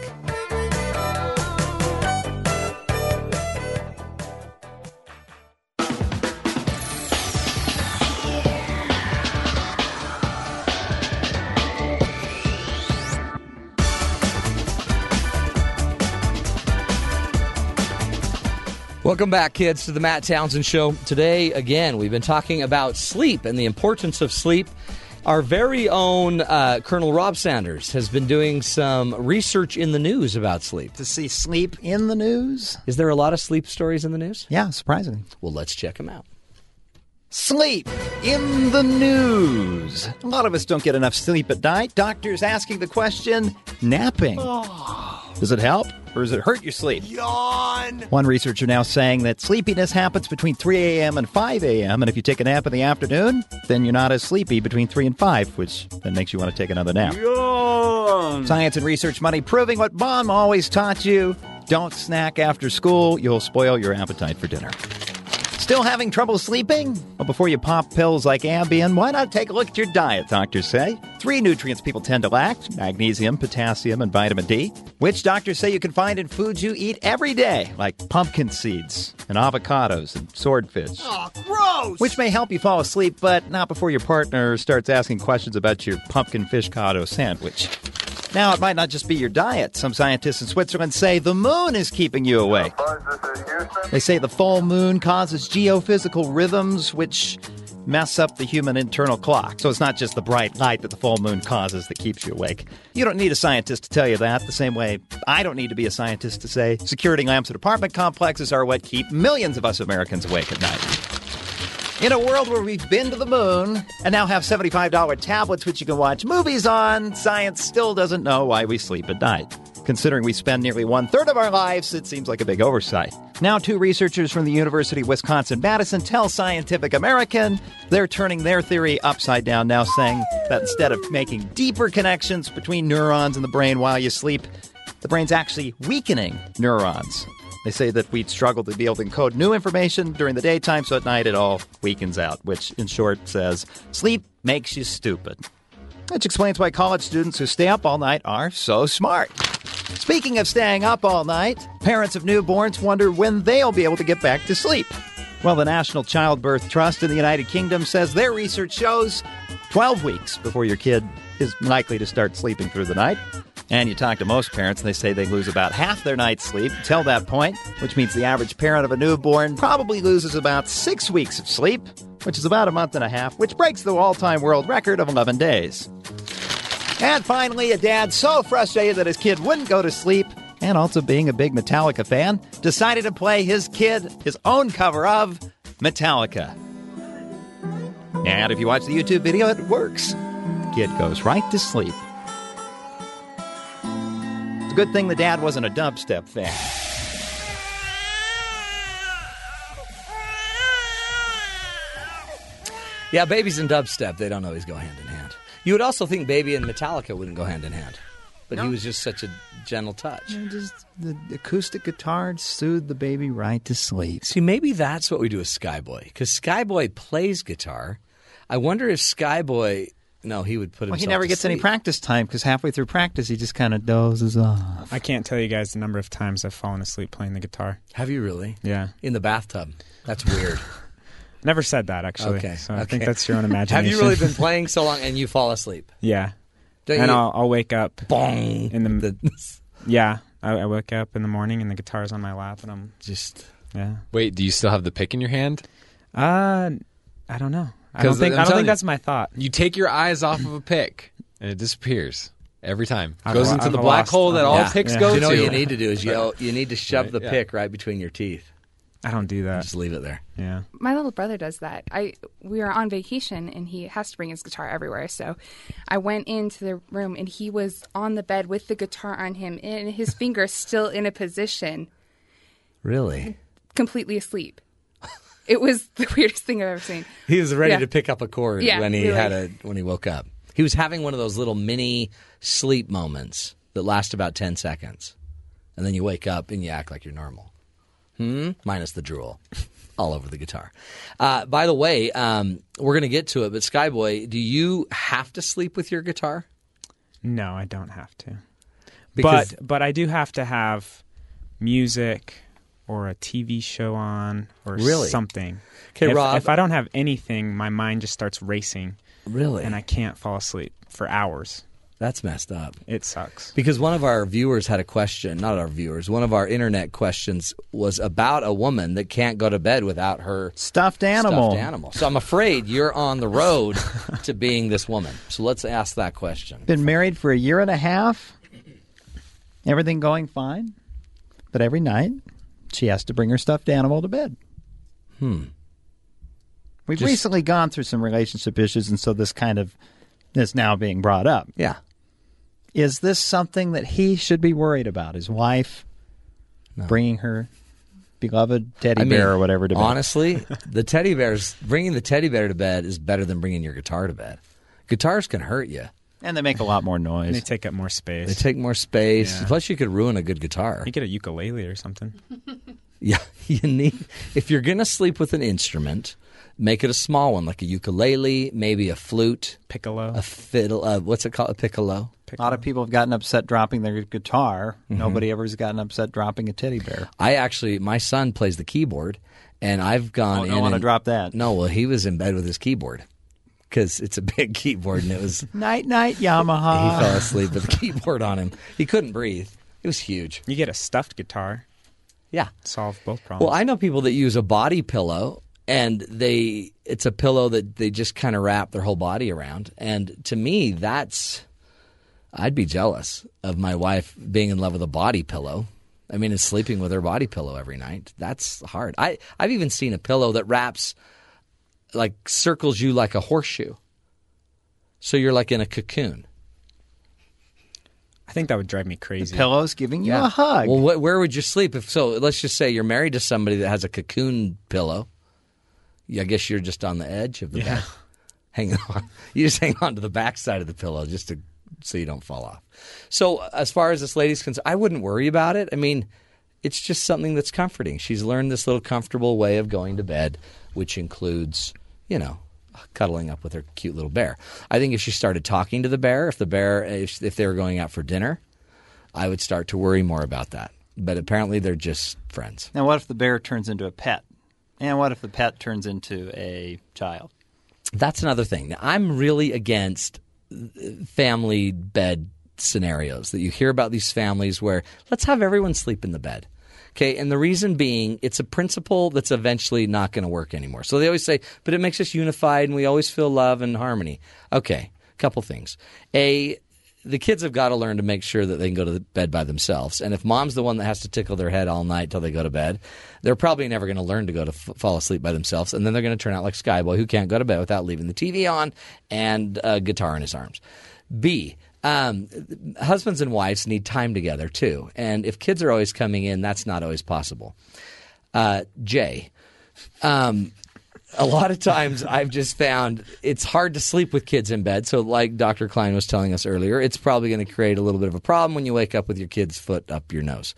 Welcome back, kids, to the Matt Townsend Show. Today, again, we've been talking about sleep and the importance of sleep. Our very own uh, Colonel Rob Sanders has been doing some research in the news about sleep. To see sleep in the news? Is there a lot of sleep stories in the news? Yeah, surprisingly. Well, let's check them out. Sleep in the news. A lot of us don't get enough sleep at night. Doctors asking the question, napping. Oh. Does it help or does it hurt your sleep? Yawn. One researcher now saying that sleepiness happens between three a.m. and five a.m. and if you take a nap in the afternoon, then you're not as sleepy between three and five, which then makes you want to take another nap. Yawn. Science and research money proving what Mom always taught you. Don't snack after school. You'll spoil your appetite for dinner. Still having trouble sleeping? Well, before you pop pills like Ambien, why not take a look at your diet, doctors say. Three nutrients people tend to lack: magnesium, potassium, and vitamin D, which doctors say you can find in foods you eat every day, like pumpkin seeds and avocados and swordfish. Oh, gross! Which may help you fall asleep, but not before your partner starts asking questions about your pumpkin fishcado sandwich. Now, it might not just be your diet. Some scientists in Switzerland say the moon is keeping you awake. They say the full moon causes geophysical rhythms which mess up the human internal clock. So it's not just the bright light that the full moon causes that keeps you awake. You don't need a scientist to tell you that, the same way I don't need to be a scientist to say security lamps at apartment complexes are what keep millions of us Americans awake at night. In a world where we've been to the moon and now have seventy-five dollars tablets which you can watch movies on, science still doesn't know why we sleep at night. Considering we spend nearly one-third of our lives, it seems like a big oversight. Now two researchers from the University of Wisconsin-Madison tell Scientific American they're turning their theory upside down now, saying that instead of making deeper connections between neurons in the brain while you sleep, the brain's actually weakening neurons. They say that we'd struggle to be able to encode new information during the daytime, so at night it all weakens out, which in short says sleep makes you stupid. Which explains why college students who stay up all night are so smart. Speaking of staying up all night, parents of newborns wonder when they'll be able to get back to sleep. Well, the National Childbirth Trust in the United Kingdom says their research shows twelve weeks before your kid is likely to start sleeping through the night. And you talk to most parents, and they say they lose about half their night's sleep until that point, which means the average parent of a newborn probably loses about six weeks of sleep, which is about a month and a half, which breaks the all-time world record of eleven days. And finally, a dad so frustrated that his kid wouldn't go to sleep, and also being a big Metallica fan, decided to play his kid his own cover of Metallica. And if you watch the YouTube video, it works. The kid goes right to sleep. Good thing the dad wasn't a dubstep fan. Yeah, babies and dubstep, they don't always go hand in hand. You would also think Baby and Metallica wouldn't go hand in hand. But no. He was just such a gentle touch. You know, just the acoustic guitar soothed the baby right to sleep. See, maybe that's what we do with Skyboy. Because Skyboy plays guitar. I wonder if Skyboy... No, he would put himself to sleep. Well, he never gets any practice time because halfway through practice, he just kind of dozes off. I can't tell you guys the number of times I've fallen asleep playing the guitar. Have you really? Yeah. In the bathtub. That's weird. Never said that, actually. Okay. So okay. I think that's your own imagination. Have you really been playing so long and you fall asleep? Yeah. Don't and you... I'll, I'll wake up. Bong! In the... yeah. I, I wake up in the morning and the guitar's on my lap and I'm just... Yeah. Wait, do you still have the pick in your hand? Uh, I don't know. I don't think, I don't think that's my thought. You take your eyes off of a pick, and it disappears every time. It goes into the black hole that all picks go to. You know what you need to do is you, you need to shove the pick right between your teeth. I don't do that. I just leave it there. Yeah. My little brother does that. I we were on vacation, and he has to bring his guitar everywhere. So I went into the room, and he was on the bed with the guitar on him, and his finger still in a position. Really? Completely asleep. It was the weirdest thing I've ever seen. He was ready yeah. to pick up a chord yeah, when he really. had a when he woke up. He was having one of those little mini sleep moments that last about ten seconds, and then you wake up and you act like you're normal. Hmm? Minus the drool all over the guitar. Uh, by the way, um, we're going to get to it, but Skyboy, do you have to sleep with your guitar? No, I don't have to. Because but but I do have to have music or a T V show on or really? something. Okay, if, Rob. If I don't have anything, my mind just starts racing. Really? And I can't fall asleep for hours. That's messed up. It sucks. Because one of our viewers had a question, not our viewers, one of our internet questions was about a woman that can't go to bed without her stuffed animal. Stuffed animal. So I'm afraid you're on the road to being this woman. So let's ask that question. Been married for a year and a half. Everything going fine. But every night she has to bring her stuffed animal to bed. Hmm. We've Just, recently gone through some relationship issues, and so this kind of is now being brought up. Yeah. Is this something that he should be worried about? His wife no. bringing her beloved teddy I bear mean, or whatever to bed? Honestly, the teddy bears, bringing the teddy bear to bed is better than bringing your guitar to bed. Guitars can hurt you. And they make a lot more noise. And they take up more space. They take more space. Yeah. Plus, you could ruin a good guitar. You get a ukulele or something. Yeah. you need If you're going to sleep with an instrument, make it a small one, like a ukulele, maybe a flute. Piccolo. A fiddle. Uh, what's it called? A piccolo. Piccolo. A lot of people have gotten upset dropping their guitar. Mm-hmm. Nobody ever has gotten upset dropping a teddy bear. I actually, my son plays the keyboard, and I've gone oh, in. I don't want to drop that. No, well, he was in bed with his keyboard because it's a big keyboard, and it was. Night, night, Yamaha. He fell asleep with the keyboard on him. He couldn't breathe. It was huge. You get a stuffed guitar. Yeah. Solve both problems. Well, I know people that use a body pillow. And they, it's a pillow that they just kind of wrap their whole body around. And to me, that's, I'd be jealous of my wife being in love with a body pillow. I mean, and sleeping with her body pillow every night. That's hard. I, I've even seen a pillow that wraps, like circles you like a horseshoe. So you're like in a cocoon. I think that would drive me crazy. The pillow's giving you yeah. a hug. Well, wh- where would you sleep? If so, let's just say you're married to somebody that has a cocoon pillow. I guess you're just on the edge of the yeah. back. Hang on. You just hang on to the back side of the pillow just to so you don't fall off. So as far as this lady's concerned, I wouldn't worry about it. I mean, it's just something that's comforting. She's learned this little comfortable way of going to bed, which includes, you know, cuddling up with her cute little bear. I think if she started talking to the bear, if the bear, if, if they were going out for dinner, I would start to worry more about that. But apparently they're just friends. Now what if the bear turns into a pet? And what if the pet turns into a child? That's another thing. Now, I'm really against family bed scenarios that you hear about these families where let's have everyone sleep in the bed. Okay, and the reason being it's a principle that's eventually not going to work anymore. So they always say, but it makes us unified and we always feel love and harmony. Okay, a couple things. A, the kids have got to learn to make sure that they can go to bed by themselves. And if mom's the one that has to tickle their head all night till they go to bed, they're probably never going to learn to go to f- fall asleep by themselves. And then they're going to turn out like Skyboy, who can't go to bed without leaving the T V on and a guitar in his arms. B, um, husbands and wives need time together too. And if kids are always coming in, that's not always possible. Uh, J, um, a lot of times I've just found it's hard to sleep with kids in bed. So like Doctor Klein was telling us earlier, it's probably going to create a little bit of a problem when you wake up with your kid's foot up your nose.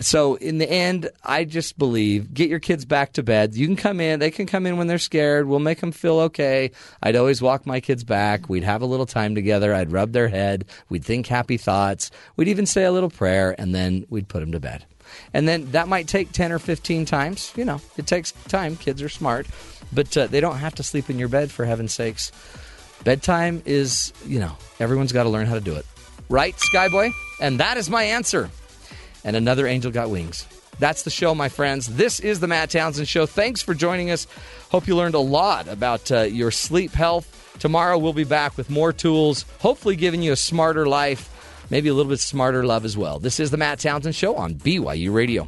So in the end, I just believe get your kids back to bed. You can come in. They can come in when they're scared. We'll make them feel okay. I'd always walk my kids back. We'd have a little time together. I'd rub their head. We'd think happy thoughts. We'd even say a little prayer, and then we'd put them to bed. And then that might take ten or fifteen times. You know, it takes time. Kids are smart. But uh, they don't have to sleep in your bed, for heaven's sakes. Bedtime is, you know, everyone's got to learn how to do it. Right, Skyboy? And that is my answer. And another angel got wings. That's the show, my friends. This is the Matt Townsend Show. Thanks for joining us. Hope you learned a lot about uh, your sleep health. Tomorrow we'll be back with more tools, hopefully giving you a smarter life, maybe a little bit smarter love as well. This is the Matt Townsend Show on B Y U Radio.